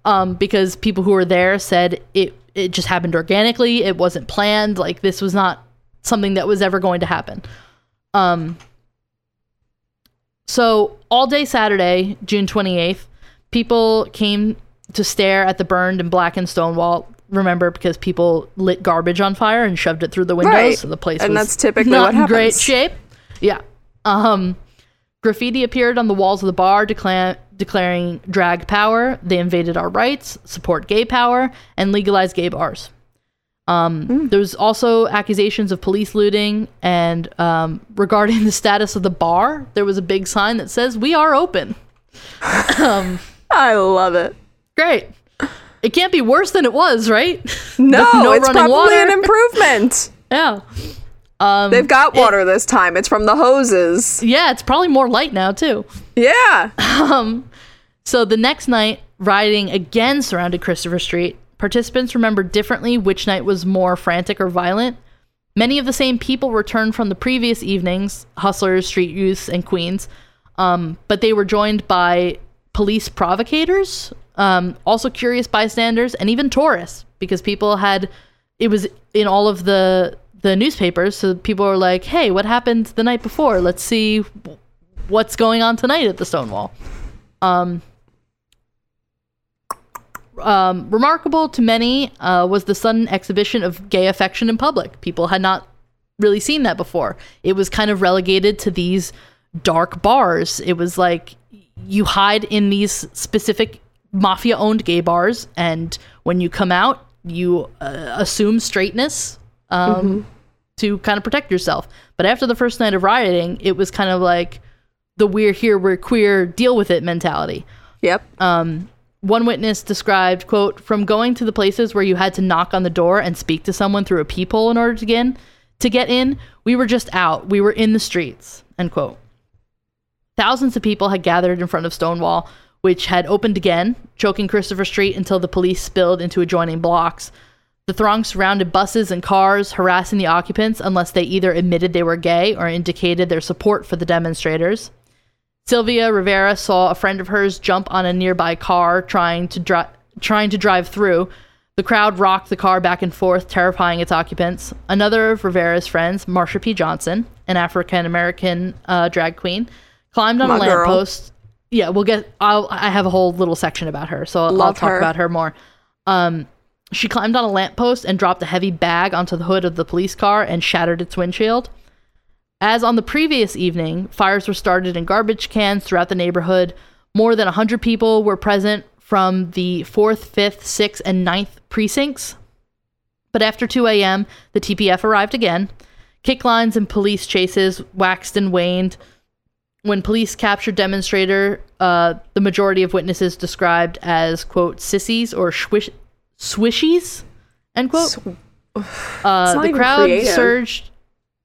um, because people who were there said it, it just happened organically. It wasn't planned. Like, this was not something that was ever going to happen. Um, so all day Saturday, June twenty-eighth, people came to stare at the burned and blackened Stonewall. Remember, because people lit garbage on fire and shoved it through the windows. Right. So the place and was that's typically not what happens. In great shape. Yeah. Um, graffiti appeared on the walls of the bar decla- declaring drag power, they invaded our rights, support gay power, and legalize gay bars. Um, mm. There was also accusations of police looting, and um, regarding the status of the bar, there was a big sign that says, we are open. um, I love it. Great. It can't be worse than it was, right? No, no it's probably water. An improvement. Yeah. Um, They've got water it, this time. It's from the hoses. Yeah, it's probably more light now, too. Yeah. Um, so the next night, rioting again surrounded Christopher Street. Participants remembered differently which night was more frantic or violent. Many of the same people returned from the previous evenings, hustlers, street youths, and queens, um, but they were joined by police provocators, um, also curious bystanders, and even tourists, because people had, it was in all of the... the newspapers, so people are like, hey, what happened the night before? Let's see what's going on tonight at the Stonewall. Um, um, remarkable to many uh, was the sudden exhibition of gay affection in public. People had not really seen that before. It was kind of relegated to these dark bars. It was like you hide in these specific mafia-owned gay bars, and when you come out, you uh, assume straightness Um, mm-hmm. to kind of protect yourself. But after the first night of rioting, it was kind of like the we're here, we're queer, deal with it mentality. Yep. Um, one witness described, quote, from going to the places where you had to knock on the door and speak to someone through a peephole in order to get in, to get in, we were just out. We were in the streets, end quote. Thousands of people had gathered in front of Stonewall, which had opened again, choking Christopher Street until the police spilled into adjoining blocks. The throng surrounded buses and cars, harassing the occupants unless they either admitted they were gay or indicated their support for the demonstrators. Sylvia Rivera saw a friend of hers jump on a nearby car trying to, dri- trying to drive through. The crowd rocked the car back and forth, terrifying its occupants. Another of Rivera's friends, Marsha P. Johnson, an African-American uh, drag queen, climbed on My a lamppost yeah, we'll get, I'll, I have a whole little section about her, so I'll, I'll talk her. about her more. Um, she climbed on a lamppost and dropped a heavy bag onto the hood of the police car and shattered its windshield. As on the previous evening, fires were started in garbage cans throughout the neighborhood. More than one hundred people were present from the fourth, fifth, sixth, and ninth precincts. But after two a.m., the T P F arrived again. Kick lines and police chases waxed and waned. When police captured demonstrator, uh, the majority of witnesses described as, quote, sissies or swish- swishies, end quote. So, uh, the crowd creative. surged.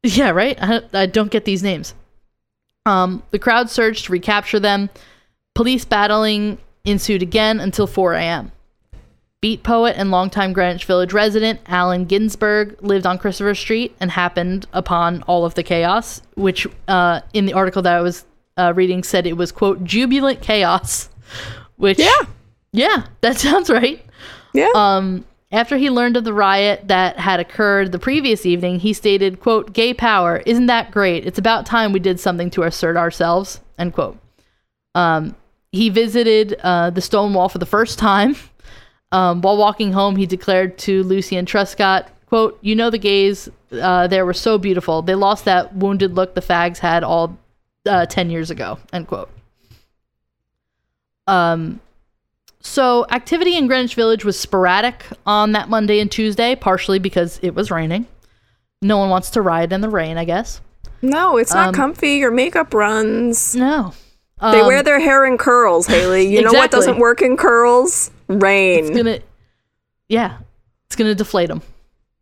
Yeah, right? I, I don't get these names. Um, the crowd surged to recapture them. Police battling ensued again until four a.m. Beat poet and longtime Greenwich Village resident Allen Ginsberg lived on Christopher Street and happened upon all of the chaos, which uh, in the article that I was uh, reading said it was, quote, jubilant chaos, which, yeah, yeah, that sounds right. Yeah. Um, after he learned of the riot that had occurred the previous evening, he stated, quote, gay power, isn't that great? It's about time we did something to assert ourselves, end quote. Um, he visited uh, the Stonewall for the first time. Um, while walking home, he declared to Lucian Truscott, quote, you know the gays uh, there were so beautiful. They lost that wounded look the fags had all uh, ten years ago, end quote. Um, so activity in Greenwich Village was sporadic on that Monday and Tuesday, partially because it was raining. No one wants to ride in the rain, I guess. No, it's not um, comfy. Your makeup runs. No. Um, they wear their hair in curls, Haley. You exactly. know what doesn't work in curls? Rain. It's gonna, yeah, it's gonna deflate them.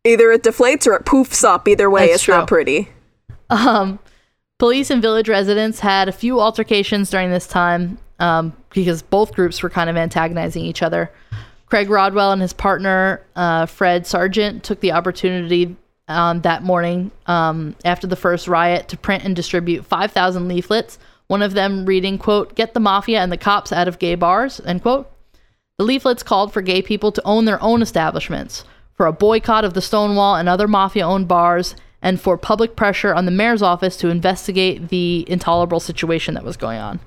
Either it deflates or it poofs up. Either way, That's it's true. not pretty. Um, police and village residents had a few altercations during this time um, because both groups were kind of antagonizing each other. Craig Rodwell and his partner, uh, Fred Sargent, took the opportunity um, that morning um, after the first riot to print and distribute five thousand leaflets, one of them reading, quote, get the mafia and the cops out of gay bars, end quote. The leaflets called for gay people to own their own establishments, for a boycott of the Stonewall and other mafia-owned bars, and for public pressure on the mayor's office to investigate the intolerable situation that was going on.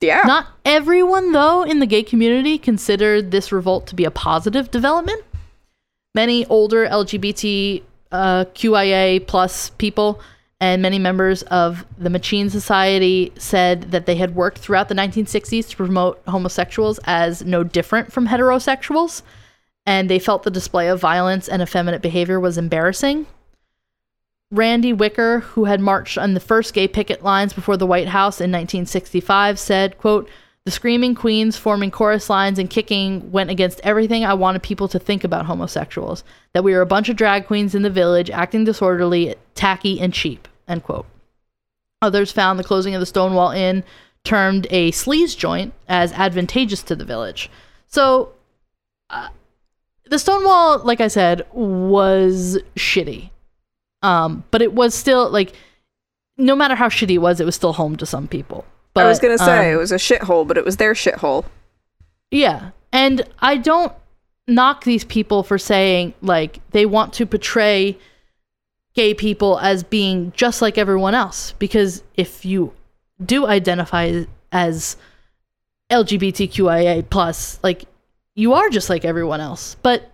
Yeah. Not everyone, though, in the gay community considered this revolt to be a positive development. Many older L G B T uh, Q I A plus people and many members of the Mattachine Society said that they had worked throughout the nineteen sixties to promote homosexuals as no different from heterosexuals, and they felt the display of violence and effeminate behavior was embarrassing. Randy Wicker, who had marched on the first gay picket lines before the White House in nineteen sixty-five, said, quote, the screaming queens forming chorus lines and kicking went against everything I wanted people to think about homosexuals, that we were a bunch of drag queens in the village acting disorderly, tacky, and cheap, end quote. Others found the closing of the Stonewall Inn, termed a sleaze joint, as advantageous to the village. So uh, the Stonewall, like I said, was shitty. Um, but it was still, like, no matter how shitty it was, it was still home to some people. But, I was going to say, um, it was a shithole, but it was their shithole. Yeah. And I don't knock these people for saying, like, they want to portray gay people as being just like everyone else. Because if you do identify as L G B T Q I A plus, like, you are just like everyone else. But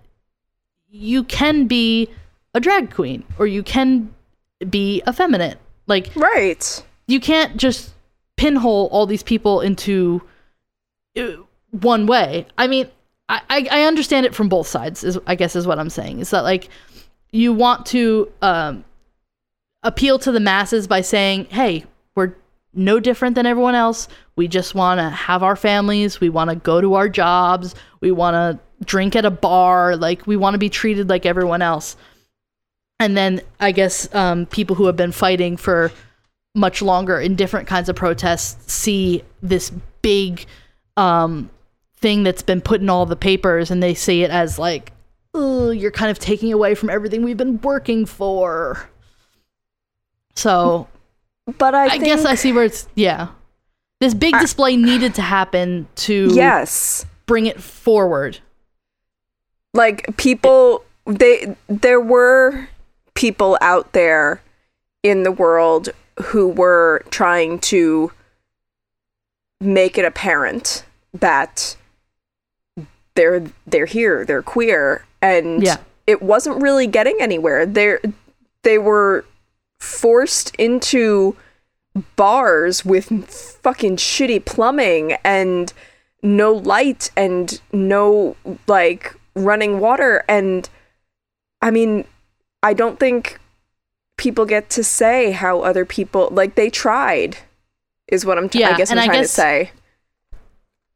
you can be a drag queen, or you can be effeminate. Like, right. You can't just pinhole all these people into one way. I mean, I, I, I understand it from both sides, is I guess is what I'm saying. Is that, like, you want to um, appeal to the masses by saying, hey, we're no different than everyone else. We just want to have our families. We want to go to our jobs. We want to drink at a bar. Like, we want to be treated like everyone else. And then I guess um, people who have been fighting for much longer in different kinds of protests see this big um, thing that's been put in all the papers, and they see it as like, oh, you're kind of taking away from everything we've been working for. So, but I, I think, guess I see where it's, yeah. This big display I, needed to happen to yes. bring it forward. Like, people, it, they there were people out there in the world who were trying to make it apparent that they're they're here, they're queer, and yeah. it wasn't really getting anywhere. They they were forced into bars with fucking shitty plumbing and no light and no like running water, and I mean, I don't think people get to say how other people, like, they tried, is what I'm t- yeah, I guess I'm I trying guess, to say.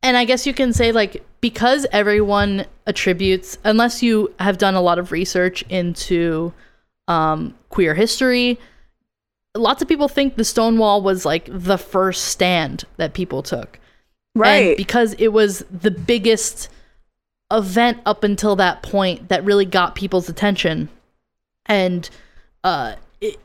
And I guess you can say, like, because everyone attributes, unless you have done a lot of research into um, queer history, lots of people think the Stonewall was, like, the first stand that people took. Right. And because it was the biggest event up until that point that really got people's attention. And uh, it,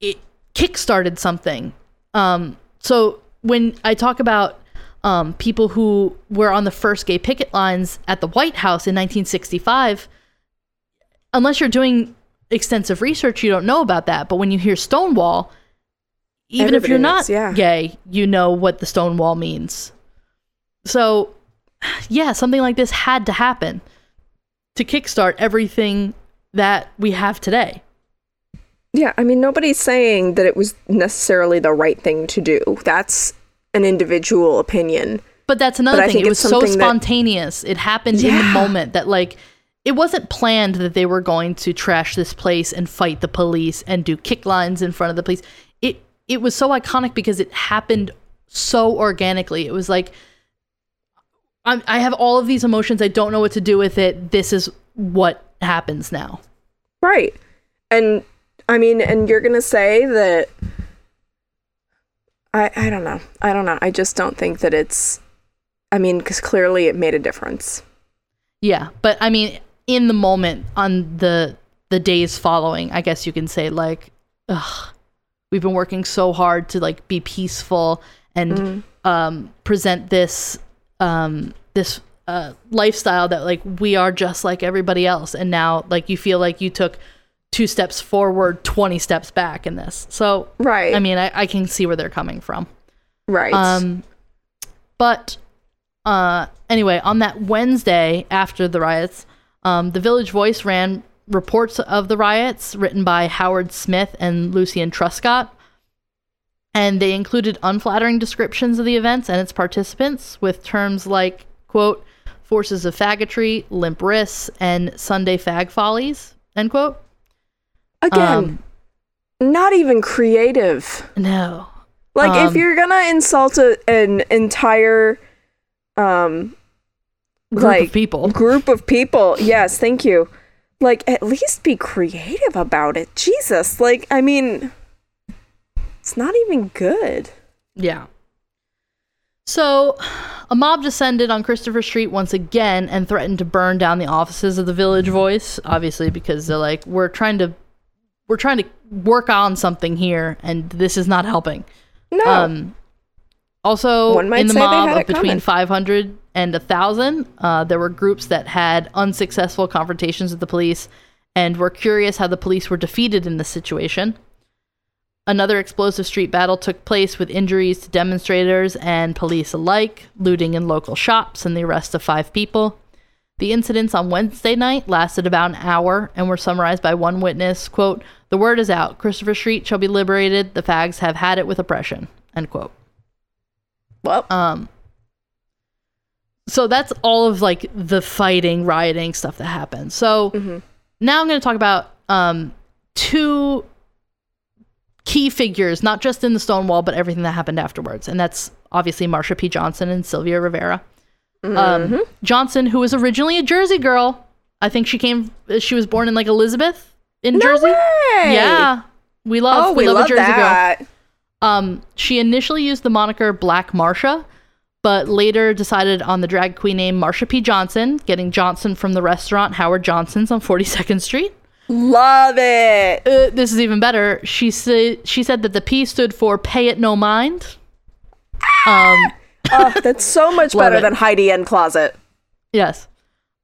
it kickstarted something. Um, so when I talk about um, people who were on the first gay picket lines at the White House in nineteen sixty-five, unless you're doing extensive research, you don't know about that. But when you hear Stonewall, even Everybody if you're not is, yeah. gay, you know what the Stonewall means. So, yeah, something like this had to happen to kickstart everything that we have today. Yeah, I mean, nobody's saying that it was necessarily the right thing to do. That's an individual opinion. But that's another but thing. It was so spontaneous. That... It happened yeah. in the moment that, like, it wasn't planned that they were going to trash this place and fight the police and do kick lines in front of the police. It, it was so iconic because it happened so organically. It was like, I'm, I have all of these emotions. I don't know what to do with it. This is what happens now. Right. And I mean, and you're going to say that, I I don't know. I don't know. I just don't think that it's, I mean, because clearly it made a difference. Yeah. But I mean, in the moment, on the, the days following, I guess you can say, like, ugh, we've been working so hard to, like, be peaceful and mm-hmm. um, present this, um, this uh, lifestyle that, like, we are just like everybody else. And now, like, you feel like you took two steps forward, twenty steps back in this. So, right. I mean, I, I can see where they're coming from. Right. Um, but uh, anyway, on that Wednesday after the riots, um, the Village Voice ran reports of the riots written by Howard Smith and Lucian Truscott. And they included unflattering descriptions of the events and its participants with terms like, quote, forces of faggotry, limp wrists, and Sunday fag follies, end quote. Again, um, not even creative. No. Like, um, if you're gonna insult a, an entire, um, group like, of people. Group of people. Yes, thank you. Like, at least be creative about it. Jesus. Like, I mean, it's not even good. Yeah. So, a mob descended on Christopher Street once again and threatened to burn down the offices of the Village Voice, obviously, because they're like, we're trying to We're trying to work on something here, and this is not helping. No. Um, also, in the mob of between five hundred and one thousand, uh, there were groups that had unsuccessful confrontations with the police and were curious how the police were defeated in this situation. Another explosive street battle took place with injuries to demonstrators and police alike, looting in local shops, and the arrest of five people. The incidents on Wednesday night lasted about an hour and were summarized by one witness, quote, the word is out. Christopher Street shall be liberated. The fags have had it with oppression, end quote. Well, um, so that's all of, like, the fighting, rioting stuff that happened. So mm-hmm. now I'm going to talk about um, two key figures, not just in the Stonewall, but everything that happened afterwards. And that's obviously Marsha P. Johnson and Sylvia Rivera. Mm-hmm. Um, Johnson, who was originally a Jersey girl. I think she came, she was born in, like, Elizabeth in no Jersey. Way! Yeah. We love, oh, we, we love, love a Jersey that. Girl. Um, she initially used the moniker Black Marsha, but later decided on the drag queen name Marsha P. Johnson, getting Johnson from the restaurant Howard Johnson's on forty-second Street. Love it. Uh, this is even better. She, sa- she said that the P stood for Pay It No Mind. Ah! Um, oh, that's so much better it. than Heidi and Closet. Yes.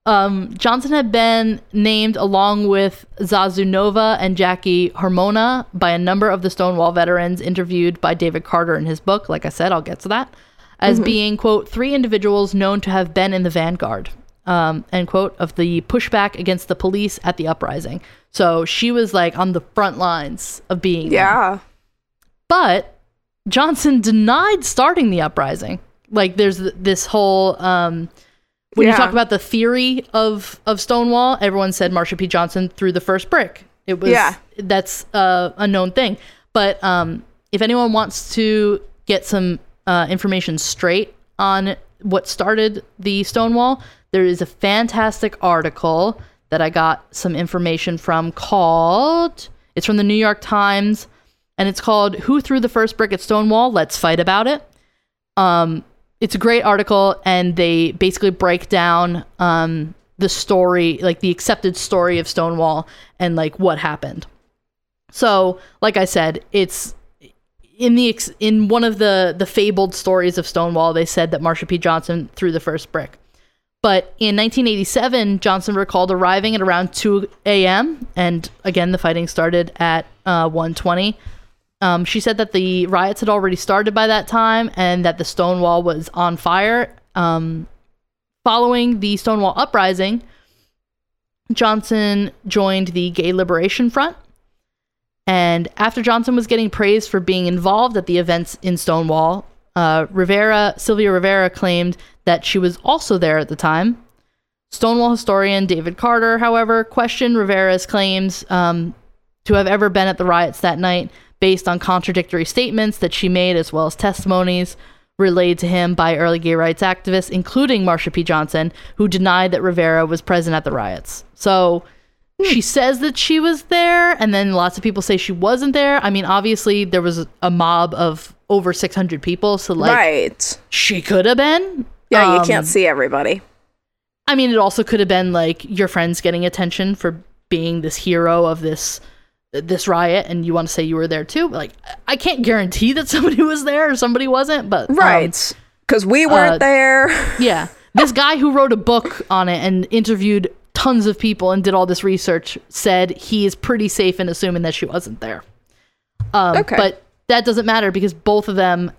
Um, Johnson had been named, along with Zazu Nova and Jackie Hormona, by a number of the Stonewall veterans interviewed by David Carter in his book. Like I said, I'll get to that. as mm-hmm. being, quote, three individuals known to have been in the vanguard, um, end quote, of the pushback against the police at the uprising. So she was like on the front lines of being yeah. there. But Johnson denied starting the uprising. Like there's th- this whole, um, when yeah. you talk about the theory of, of Stonewall, everyone said Marsha P. Johnson threw the first brick. It was, yeah. that's uh, a known thing. But um, if anyone wants to get some uh, information straight on what started the Stonewall, there is a fantastic article that I got some information from called, it's from the New York Times, and it's called Who Threw the First Brick at Stonewall? Let's Fight About It. Um, it's a great article, and they basically break down um, the story, like the accepted story of Stonewall and like what happened. So, like I said, it's in the ex- in one of the, the fabled stories of Stonewall, they said that Marsha P. Johnson threw the first brick. But in nineteen eighty-seven, Johnson recalled arriving at around two a.m. and again, the fighting started at uh, one twenty. Um, she said that the riots had already started by that time and that the Stonewall was on fire. Um, following the Stonewall Uprising, Johnson joined the Gay Liberation Front. And after Johnson was getting praised for being involved at the events in Stonewall, uh, Rivera, Sylvia Rivera claimed that she was also there at the time. Stonewall historian David Carter, however, questioned Rivera's claims um, to have ever been at the riots that night, based on contradictory statements that she made, as well as testimonies relayed to him by early gay rights activists, including Marsha P. Johnson, who denied that Rivera was present at the riots. So mm. she says that she was there, and then lots of people say she wasn't there. I mean, obviously, there was a mob of over six hundred people, so like, right. she could have been. Yeah, um, you can't see everybody. I mean, it also could have been like your friends getting attention for being this hero of this this riot, and you want to say you were there too, but like I can't guarantee that somebody was there or somebody wasn't, but right because um, we weren't uh, there. Yeah, this guy who wrote a book on it and interviewed tons of people and did all this research said he is pretty safe in assuming that she wasn't there. Um okay. But that doesn't matter because both of them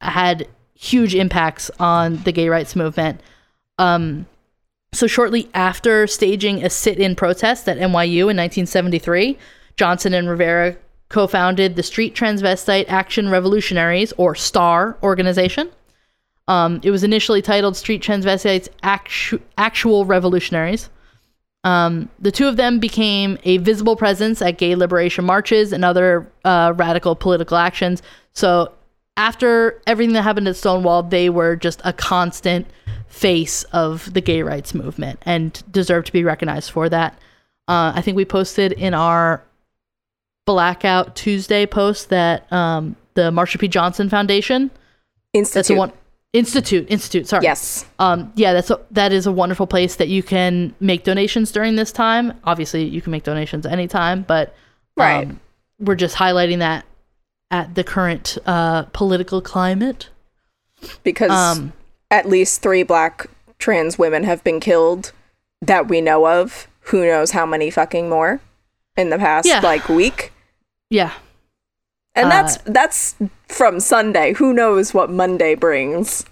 had huge impacts on the gay rights movement. um so shortly after staging a sit-in protest at N Y U in nineteen seventy-three, Johnson and Rivera co-founded the Street Transvestite Action Revolutionaries, or STAR, organization. Um, it was initially titled Street Transvestites Actu- Actual Revolutionaries. Um, the two of them became a visible presence at gay liberation marches and other uh, radical political actions. So after everything that happened at Stonewall, they were just a constant face of the gay rights movement and deserve to be recognized for that. Uh, I think we posted in our Blackout Tuesday post that um the Marsha P. Johnson Foundation Institute that's the one Institute Institute sorry yes um yeah that's a, that is a wonderful place that you can make donations during this time. Obviously you can make donations anytime, but um, right we're just highlighting that at the current uh political climate because um, at least three black trans women have been killed that we know of, who knows how many fucking more in the past yeah. like week. Yeah. And that's uh, that's from Sunday. Who knows what Monday brings?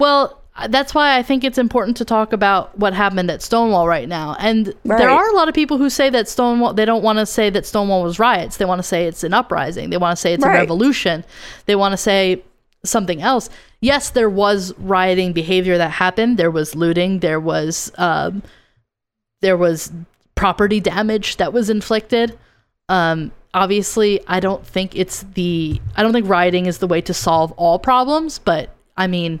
Well, that's why I think it's important to talk about what happened at Stonewall right now. And right. there are a lot of people who say that Stonewall, they don't want to say that Stonewall was riots. They want to say it's an uprising. They want to say it's right. a revolution. They want to say something else. Yes, there was rioting behavior that happened. There was looting. There was um, there was property damage that was inflicted. Um, obviously, I don't think it's the, I don't think rioting is the way to solve all problems, but I mean,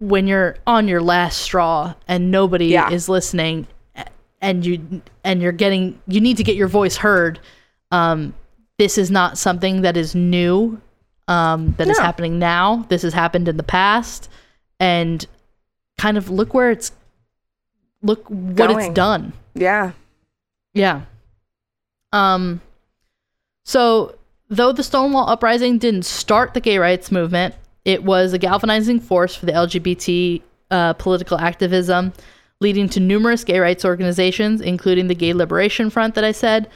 when you're on your last straw and nobody yeah. is listening and you, and you're getting, you need to get your voice heard. Um, this is not something that is new, um, that no. is happening now. This has happened in the past, and kind of look where it's, look what Going. it's done. Yeah. Yeah. Um, so though the Stonewall Uprising didn't start the gay rights movement, it was a galvanizing force for the L G B T uh, political activism, leading to numerous gay rights organizations, including the Gay Liberation Front that I said,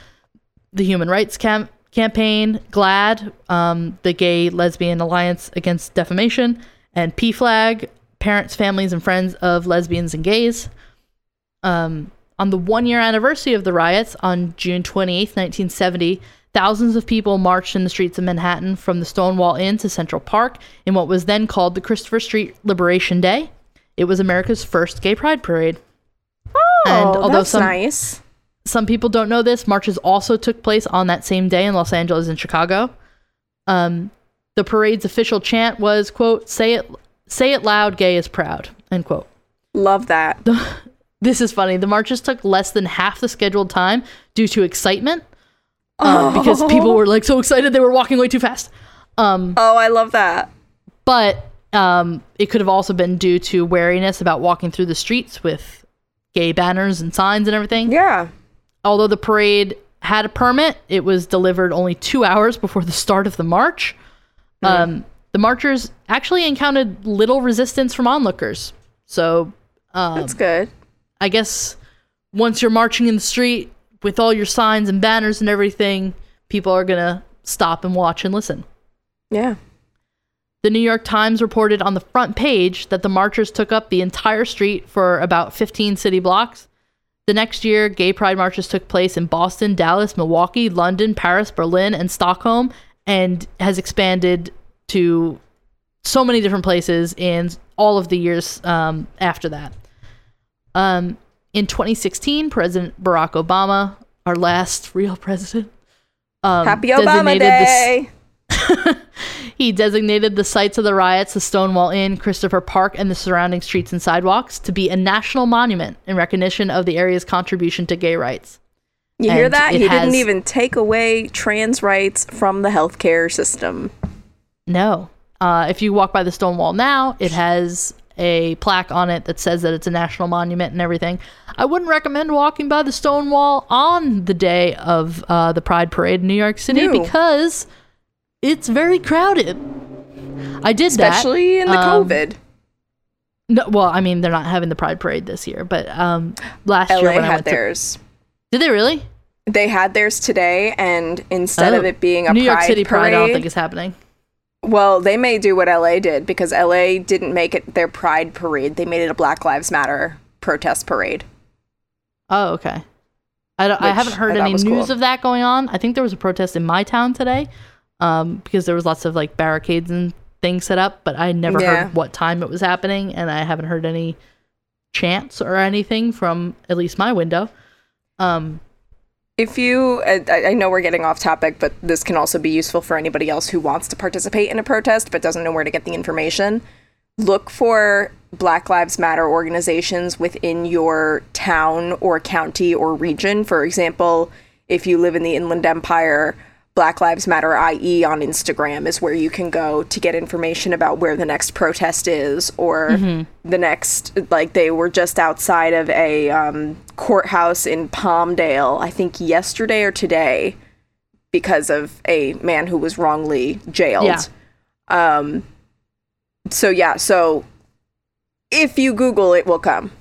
the Human Rights Cam- Campaign, GLAAD, um, the Gay Lesbian Alliance Against Defamation, and P FLAG, Parents, Families, and Friends of Lesbians and Gays. Um, on the one-year anniversary of the riots, on June twenty-eighth, nineteen seventy, thousands of people marched in the streets of Manhattan from the Stonewall Inn to Central Park in what was then called the Christopher Street Liberation Day. It was America's first gay pride parade. Oh, and although that's some, nice. Some people don't know this, marches also took place on that same day in Los Angeles and Chicago. Um, the parade's official chant was, quote, say it say it loud, gay is proud, end quote. Love that. This is funny. The marches took less than half the scheduled time due to excitement. Um, oh. Because people were like so excited they were walking way too fast. Um, oh, I love that. But um, it could have also been due to wariness about walking through the streets with gay banners and signs and everything. Yeah. Although the parade had a permit, it was delivered only two hours before the start of the march. Mm. Um, the marchers actually encountered little resistance from onlookers. So um, that's good. I guess once you're marching in the street with all your signs and banners and everything, people are going to stop and watch and listen. Yeah. The New York Times reported on the front page that the marchers took up the entire street for about fifteen city blocks. The next year, gay pride marches took place in Boston, Dallas, Milwaukee, London, Paris, Berlin, and Stockholm, and has expanded to so many different places in all of the years um, after that. Um, in twenty sixteen, President Barack Obama, our last real president, um, Happy Obama Day. The, he designated the sites of the riots, the Stonewall Inn, Christopher Park, and the surrounding streets and sidewalks to be a national monument in recognition of the area's contribution to gay rights. You and hear that? He has, didn't even take away trans rights from the healthcare system. No. Uh, if you walk by the Stonewall now, it has a plaque on it that says that it's a national monument and everything. I wouldn't recommend walking by the Stonewall on the day of uh, the Pride Parade in New York City no. because it's very crowded. I did Especially that. Especially in the um, COVID. No, well, I mean, they're not having the Pride Parade this year, but um, last L A year when I went theirs. to... Did they really? They had theirs today, and instead oh, of it being a New Pride New York City Pride, parade, I don't think is happening. Well, they may do what L A did, because L A didn't make it their pride parade. They made it a Black Lives Matter protest parade. Oh, okay. I, don't, I haven't heard I any news cool. of that going on. I think there was a protest in my town today um, because there was lots of like barricades and things set up, but I never yeah. heard what time it was happening, and I haven't heard any chants or anything from at least my window. Um If you, I, I know we're getting off topic, but this can also be useful for anybody else who wants to participate in a protest but doesn't know where to get the information. Look for Black Lives Matter organizations within your town or county or region. For example, if you live in the Inland Empire, Black Lives Matter I E on Instagram is where you can go to get information about where the next protest is or mm-hmm. the next, like they were just outside of a... Um, courthouse in Palmdale, I think yesterday or today, because of a man who was wrongly jailed. Yeah. Um, so yeah, so if you Google, it will come.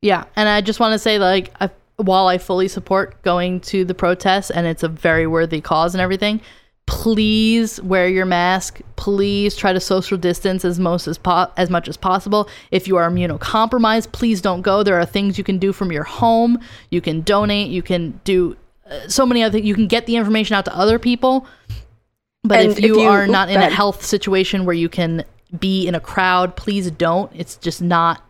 Yeah, and I just want to say, like, I, while I fully support going to the protests, and it's a very worthy cause and everything, please wear your mask. Please try to social distance as most as po- as much as possible. If you are immunocompromised, please don't go. There are things you can do from your home. You can donate. You can do uh, so many other things. You can get the information out to other people. But if you, if you are not in a health situation where you can be in a crowd, please don't. It's just not.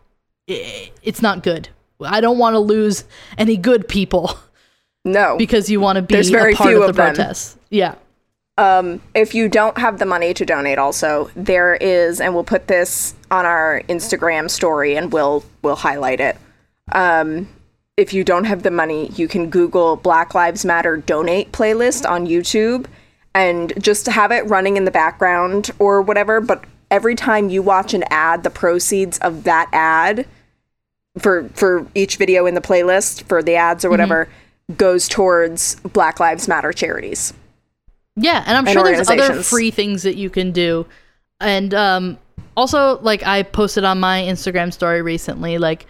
It's not good. I don't want to lose any good people. No, because you want to be a part of the protests. Yeah. Um, if you don't have the money to donate, also there is, and we'll put this on our Instagram story and we'll we'll highlight it. Um, if you don't have the money, you can Google Black Lives Matter donate playlist on YouTube and just have it running in the background or whatever. But every time you watch an ad, the proceeds of that ad for for each video in the playlist for the ads or whatever mm-hmm. goes towards Black Lives Matter charities. Yeah, and I'm sure there's other free things that you can do. And um, also, like, I posted on my Instagram story recently, like,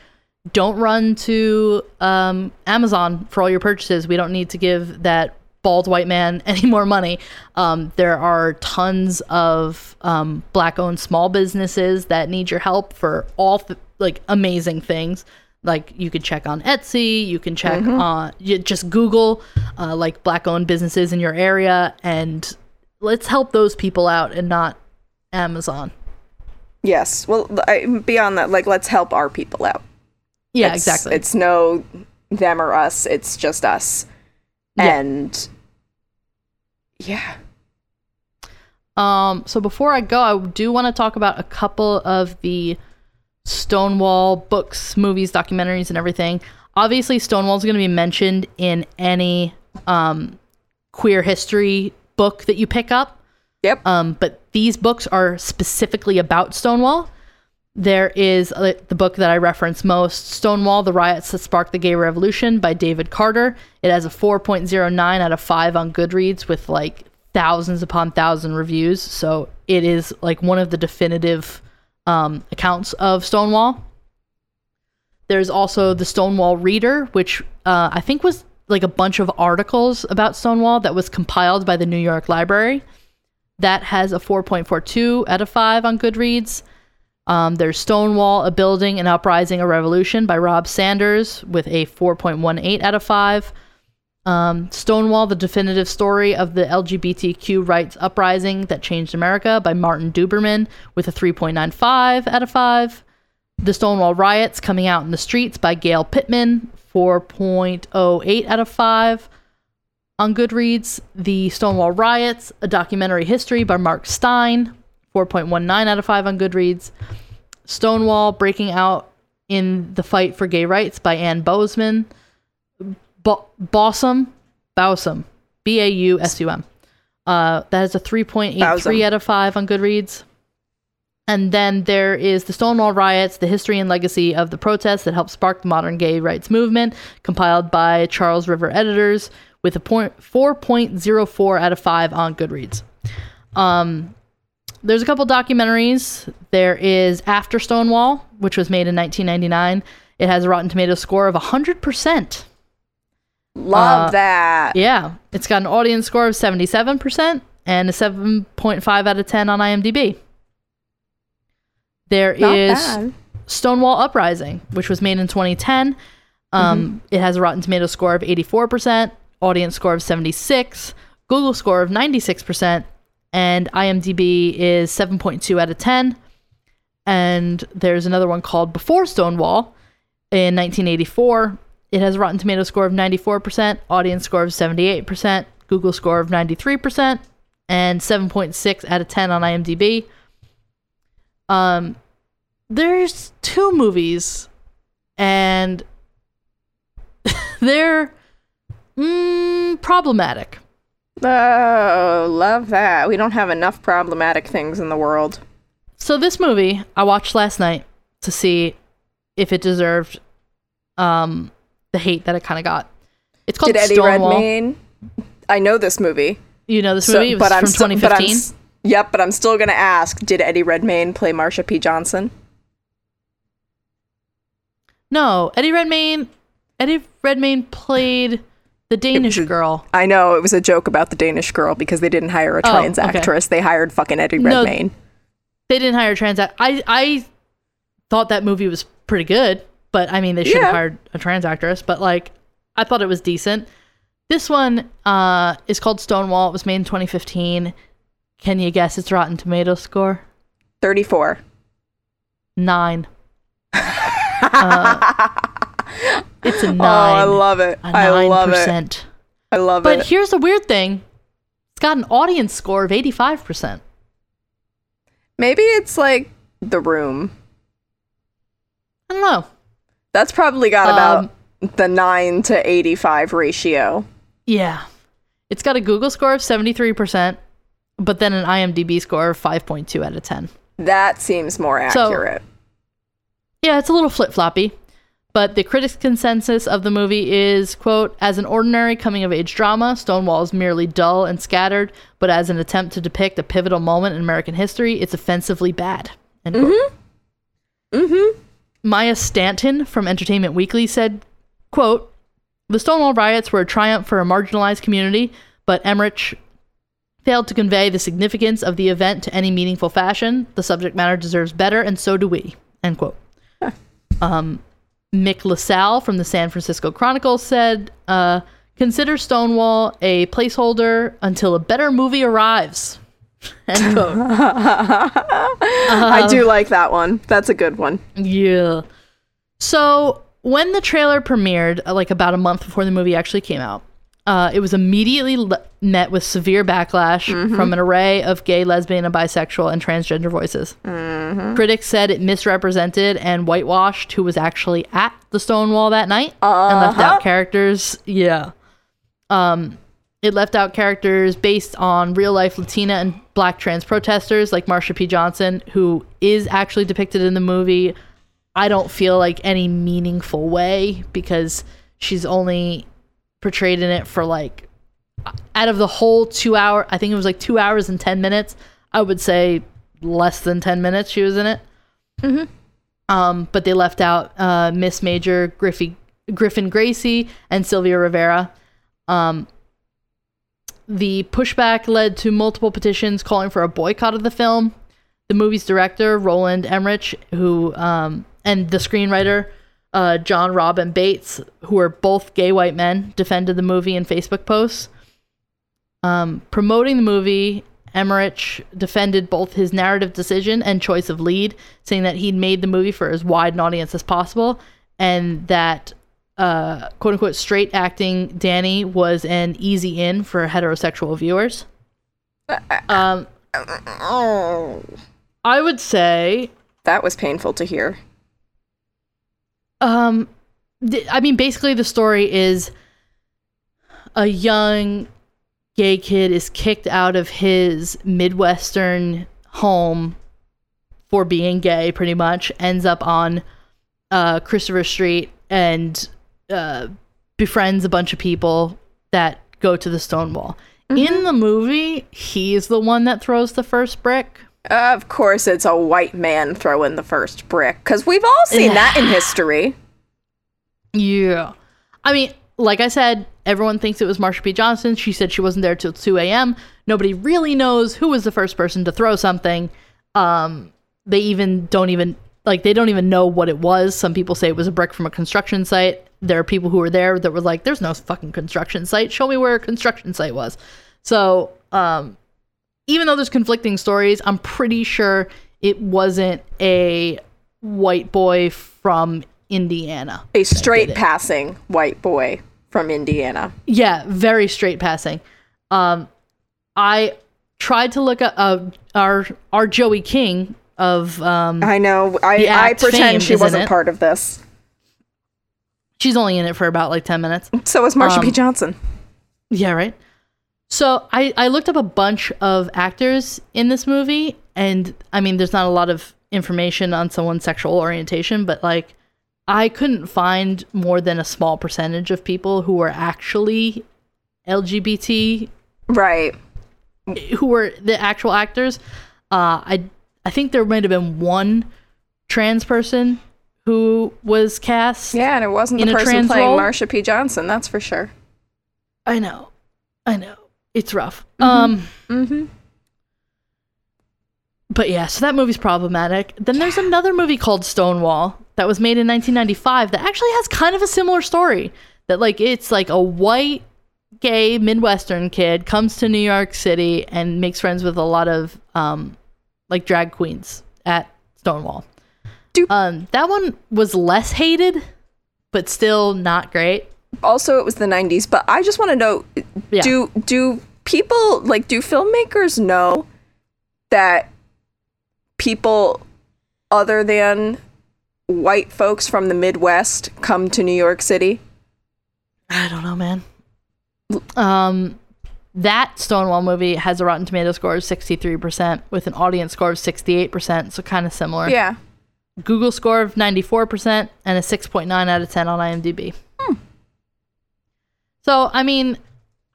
don't run to um, Amazon for all your purchases. We don't need to give that bald white man any more money. Um, there are tons of um, black-owned small businesses that need your help for all th- like amazing things. Like you could check on Etsy, you can check mm-hmm. on you just Google uh, like black-owned businesses in your area, and let's help those people out and not Amazon. Yes. Well, I, beyond that, like let's help our people out. Yeah, it's, exactly. It's no them or us. It's just us. Yeah. And yeah. Um, so before I go, I do want to talk about a couple of the Stonewall books, movies, documentaries, and everything. Obviously, Stonewall is going to be mentioned in any um, queer history book that you pick up. Yep. Um, but these books are specifically about Stonewall. There is uh, the book that I reference most, Stonewall, The Riots That Sparked the Gay Revolution by David Carter. It has a four point oh nine out of five on Goodreads with like thousands upon thousand reviews. So it is like one of the definitive um, accounts of Stonewall. There's also the Stonewall Reader, which uh, I think was like a bunch of articles about Stonewall that was compiled by the New York Library. That has a four point four two out of five on Goodreads. Um, there's Stonewall, A Building, An Uprising, A Revolution by Rob Sanders with a four point one eight out of five. Um, Stonewall, The Definitive Story of the L G B T Q Rights Uprising That Changed America by Martin Duberman with a three point nine five out of five. The Stonewall Riots, Coming Out in the Streets by Gail Pittman, four point oh eight out of five. On Goodreads, The Stonewall Riots, A Documentary History by Mark Stein, four point one nine out of five on Goodreads. Stonewall, Breaking Out in the Fight for Gay Rights by Ann Bousum, Bo- Bousum, Bousum, B A U S U M. Uh, that has a three point eight three Bousum. Out of five on Goodreads. And then there is The Stonewall Riots, The History and Legacy of the Protests That Helped Spark the Modern Gay Rights Movement, compiled by Charles River Editors, with a point, four point oh four out of five on Goodreads. Um... There's a couple documentaries. There is After Stonewall, which was made in nineteen ninety-nine. It has a Rotten Tomatoes score of one hundred percent. Love uh, that. Yeah. It's got an audience score of seventy-seven percent and a seven point five out of ten on IMDb. There Not is bad. Stonewall Uprising, which was made in twenty ten. Um, mm-hmm. It has a Rotten Tomatoes score of eighty-four percent, audience score of seventy-six, Google score of ninety-six percent, and IMDb is seven point two out of ten. And there's another one called Before Stonewall in nineteen eighty-four. It has a Rotten Tomatoes score of ninety-four percent, audience score of seventy-eight percent, Google score of ninety-three percent, and seven point six out of ten on IMDb. Um, there's two movies, and they're mm, problematic. Oh, love that. We don't have enough problematic things in the world. So this movie I watched last night to see if it deserved um, the hate that it kind of got. It's called Stonewall. Did Eddie Redmayne? I know this movie. You know this movie? So, it was but from st- twenty fifteen? But I'm, yep, but I'm still going to ask, did Eddie Redmayne play Marsha P. Johnson? No, Eddie Redmayne, Eddie Redmayne played... the Danish a, girl. I know, it was a joke about the Danish girl because they didn't hire a oh, trans okay. actress. They hired fucking Eddie Redmayne. No, they didn't hire a trans actress. I, I thought that movie was pretty good, but I mean, they should yeah. have hired a trans actress, but like, I thought it was decent. This one uh, is called Stonewall. It was made in twenty fifteen. Can you guess its Rotten Tomatoes score? thirty-four. Nine. uh, It's a nine. Oh, I love it. A nine percent. I love it. I love but it. But here's the weird thing. It's got an audience score of eighty-five percent. Maybe it's like The Room. I don't know. That's probably got um, about the nine to eighty-five ratio. Yeah. It's got a Google score of seventy-three percent, but then an IMDb score of five point two out of ten. That seems more accurate. So, yeah, it's a little flip-floppy. But the critics' consensus of the movie is, quote, as an ordinary coming-of-age drama, Stonewall is merely dull and scattered, but as an attempt to depict a pivotal moment in American history, it's offensively bad. End quote. Mm-hmm. Mm-hmm. Maya Stanton from Entertainment Weekly said, quote, the Stonewall Riots were a triumph for a marginalized community, but Emmerich failed to convey the significance of the event to any meaningful fashion. The subject matter deserves better, and so do we. End quote. Huh. Um, Mick LaSalle from the San Francisco Chronicle said, uh, consider Stonewall a placeholder until a better movie arrives. End quote. um, I do like that one. That's a good one. Yeah. So when the trailer premiered, like about a month before the movie actually came out, Uh, it was immediately le- met with severe backlash mm-hmm. from an array of gay, lesbian, and bisexual and transgender voices. Mm-hmm. Critics said it misrepresented and whitewashed who was actually at the Stonewall that night uh-huh. and left out characters. Yeah. Um, it left out characters based on real-life Latina and Black trans protesters like Marsha P. Johnson, who is actually depicted in the movie, I don't feel like any meaningful way, because she's only portrayed in it for, like, out of the whole two hour, I think it was like two hours and ten minutes, I would say less than ten minutes she was in it. Mm-hmm. Um, but they left out uh, Miss Major, Griffey, Griffin Gracie, and Sylvia Rivera. Um, the pushback led to multiple petitions calling for a boycott of the film. The movie's director, Roland Emmerich, who um, and the screenwriter, Uh, John Robb and Bates, who are both gay white men, defended the movie in Facebook posts. Um, promoting the movie, Emmerich defended both his narrative decision and choice of lead, saying that he'd made the movie for as wide an audience as possible, and that uh, quote-unquote straight acting Danny was an easy in for heterosexual viewers. Um, I would say... That was painful to hear. Um, th- I mean, basically the story is a young gay kid is kicked out of his Midwestern home for being gay, pretty much, ends up on uh, Christopher Street and uh, befriends a bunch of people that go to the Stonewall. Mm-hmm. In the movie, he's the one that throws the first brick. Of course it's a white man throwing the first brick, because we've all seen yeah. that in history. Yeah. I mean, like I said, everyone thinks it was Marsha P. Johnson. She said she wasn't there till two a.m. Nobody really knows who was the first person to throw something. Um, they even don't even, like, they don't even know what it was. Some people say it was a brick from a construction site. There are people who were there that were like, there's no fucking construction site. Show me where a construction site was. So, um... even though there's conflicting stories, I'm pretty sure it wasn't a white boy from Indiana. A straight passing white boy from Indiana. Yeah, very straight passing. Um, I tried to look at uh, our our Joey King of um, I know. I, I pretend she wasn't part of this. She's only in it for about like ten minutes. So is Marsha um, P. Johnson. Yeah, right. So I, I looked up a bunch of actors in this movie, and I mean, there's not a lot of information on someone's sexual orientation, but like, I couldn't find more than a small percentage of people who were actually L G B T. Right. Who were the actual actors. Uh, I, I think there might have been one trans person who was cast. Yeah, and it wasn't the person playing role. Marsha P. Johnson, that's for sure. I know. I know. It's rough. Mm-hmm. Um, mm-hmm. But yeah, so that movie's problematic. Then there's another movie called Stonewall that was made in nineteen ninety-five that actually has kind of a similar story. That like it's like a white, gay, Midwestern kid comes to New York City and makes friends with a lot of um, like drag queens at Stonewall. Do- um, that one was less hated, but still not great. Also, it was the nineties, but I just want to know, yeah. do do people, like, do filmmakers know that people other than white folks from the Midwest come to New York City? I don't know, man. Um, that Stonewall movie has a Rotten Tomato score of sixty-three percent with an audience score of sixty-eight percent, so kind of similar. Yeah. Google score of ninety-four percent and a six point nine out of ten on IMDb. So, I mean,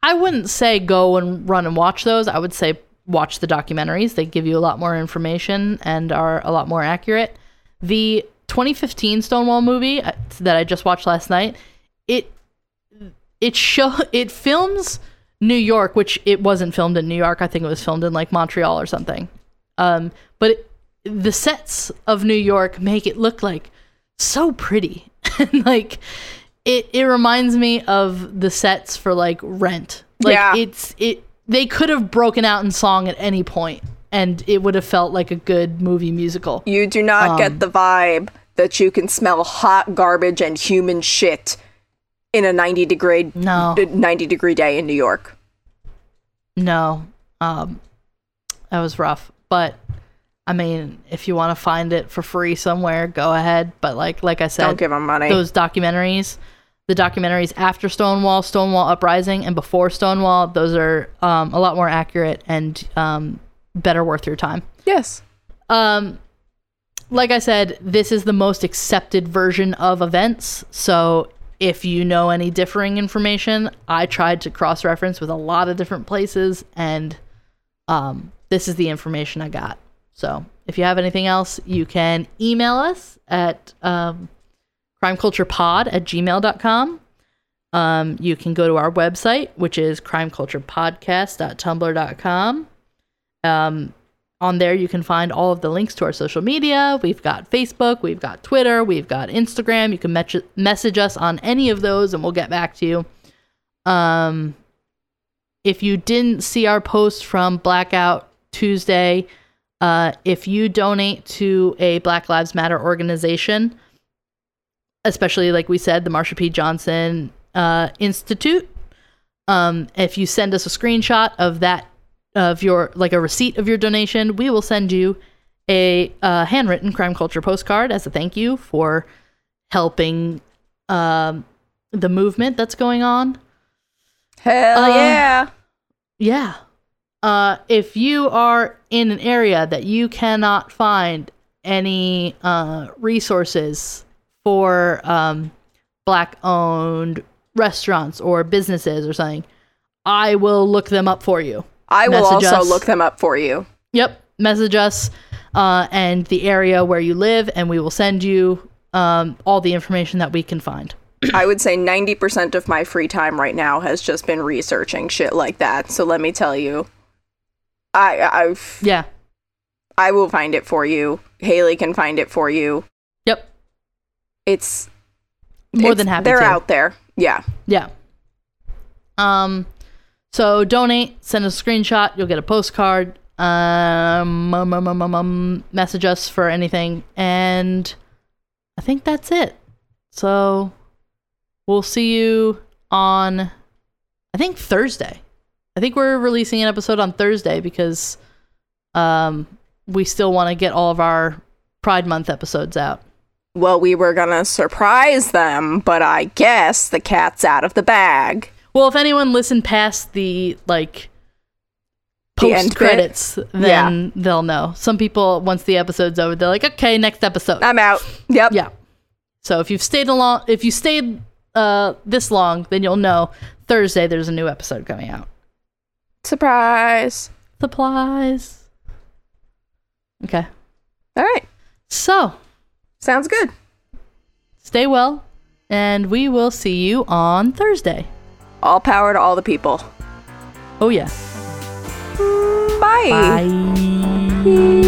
I wouldn't say go and run and watch those. I would say watch the documentaries. They give you a lot more information and are a lot more accurate. The twenty fifteen Stonewall movie that I just watched last night, it it show it films New York, which it wasn't filmed in New York. I think it was filmed in like Montreal or something. Um, but it, the sets of New York make it look like so pretty. And like it, it reminds me of the sets for like Rent. Like yeah. it's it they could have broken out in song at any point and it would have felt like a good movie musical. You do not um, get the vibe that you can smell hot garbage and human shit in a ninety degree no. ninety degree day in New York. No. Um, that was rough. But I mean, if you want to find it for free somewhere, go ahead. But like, like I said, don't give them money. Those documentaries, the documentaries After Stonewall, Stonewall Uprising, and Before Stonewall, those are um, a lot more accurate and um, better worth your time. Yes. Um, like I said, this is the most accepted version of events. So if you know any differing information, I tried to cross-reference with a lot of different places, and um, this is the information I got. So if you have anything else, you can email us at um, crimeculturepod at gmail dot com. Um, you can go to our website, which is crimeculturepodcast dot tumblr dot com. Um, on there, you can find all of the links to our social media. We've got Facebook, we've got Twitter, we've got Instagram. You can met- message us on any of those, and we'll get back to you. Um, if you didn't see our post from Blackout Tuesday, Uh, if you donate to a Black Lives Matter organization, especially, like we said, the Marsha P. Johnson uh, Institute, um, if you send us a screenshot of that, of your, like a receipt of your donation, we will send you a uh, handwritten Crime Culture postcard as a thank you for helping um, the movement that's going on. Hell uh, yeah. Yeah. Uh, if you are in an area that you cannot find any uh, resources for um, Black-owned restaurants or businesses or something, I will look them up for you. I will message also us. look them up for you. Yep. Message us uh, and the area where you live, and we will send you um, all the information that we can find. I would say ninety percent of my free time right now has just been researching shit like that. So let me tell you. I I've yeah. I will find it for you. Haley can find it for you. Yep. It's more it's, than happy. They're to. out there. Yeah. Yeah. Um so donate, send a screenshot, you'll get a postcard. Um, um, um, um, um message us for anything, and I think that's it. So we'll see you on I think Thursday. I think we're releasing an episode on Thursday because um, we still want to get all of our Pride Month episodes out. Well, we were going to surprise them, but I guess the cat's out of the bag. Well, if anyone listened past the, like, post-credits, the then yeah. they'll know. Some people, once the episode's over, they're like, okay, next episode. I'm out. Yep. Yeah. So if you've stayed along, if you stayed uh, this long, then you'll know Thursday there's a new episode coming out. Surprise. Supplies. Okay. All right. So. Sounds good. Stay well, and we will see you on Thursday. All power to all the people. Oh, yeah. Bye. Bye. Bye.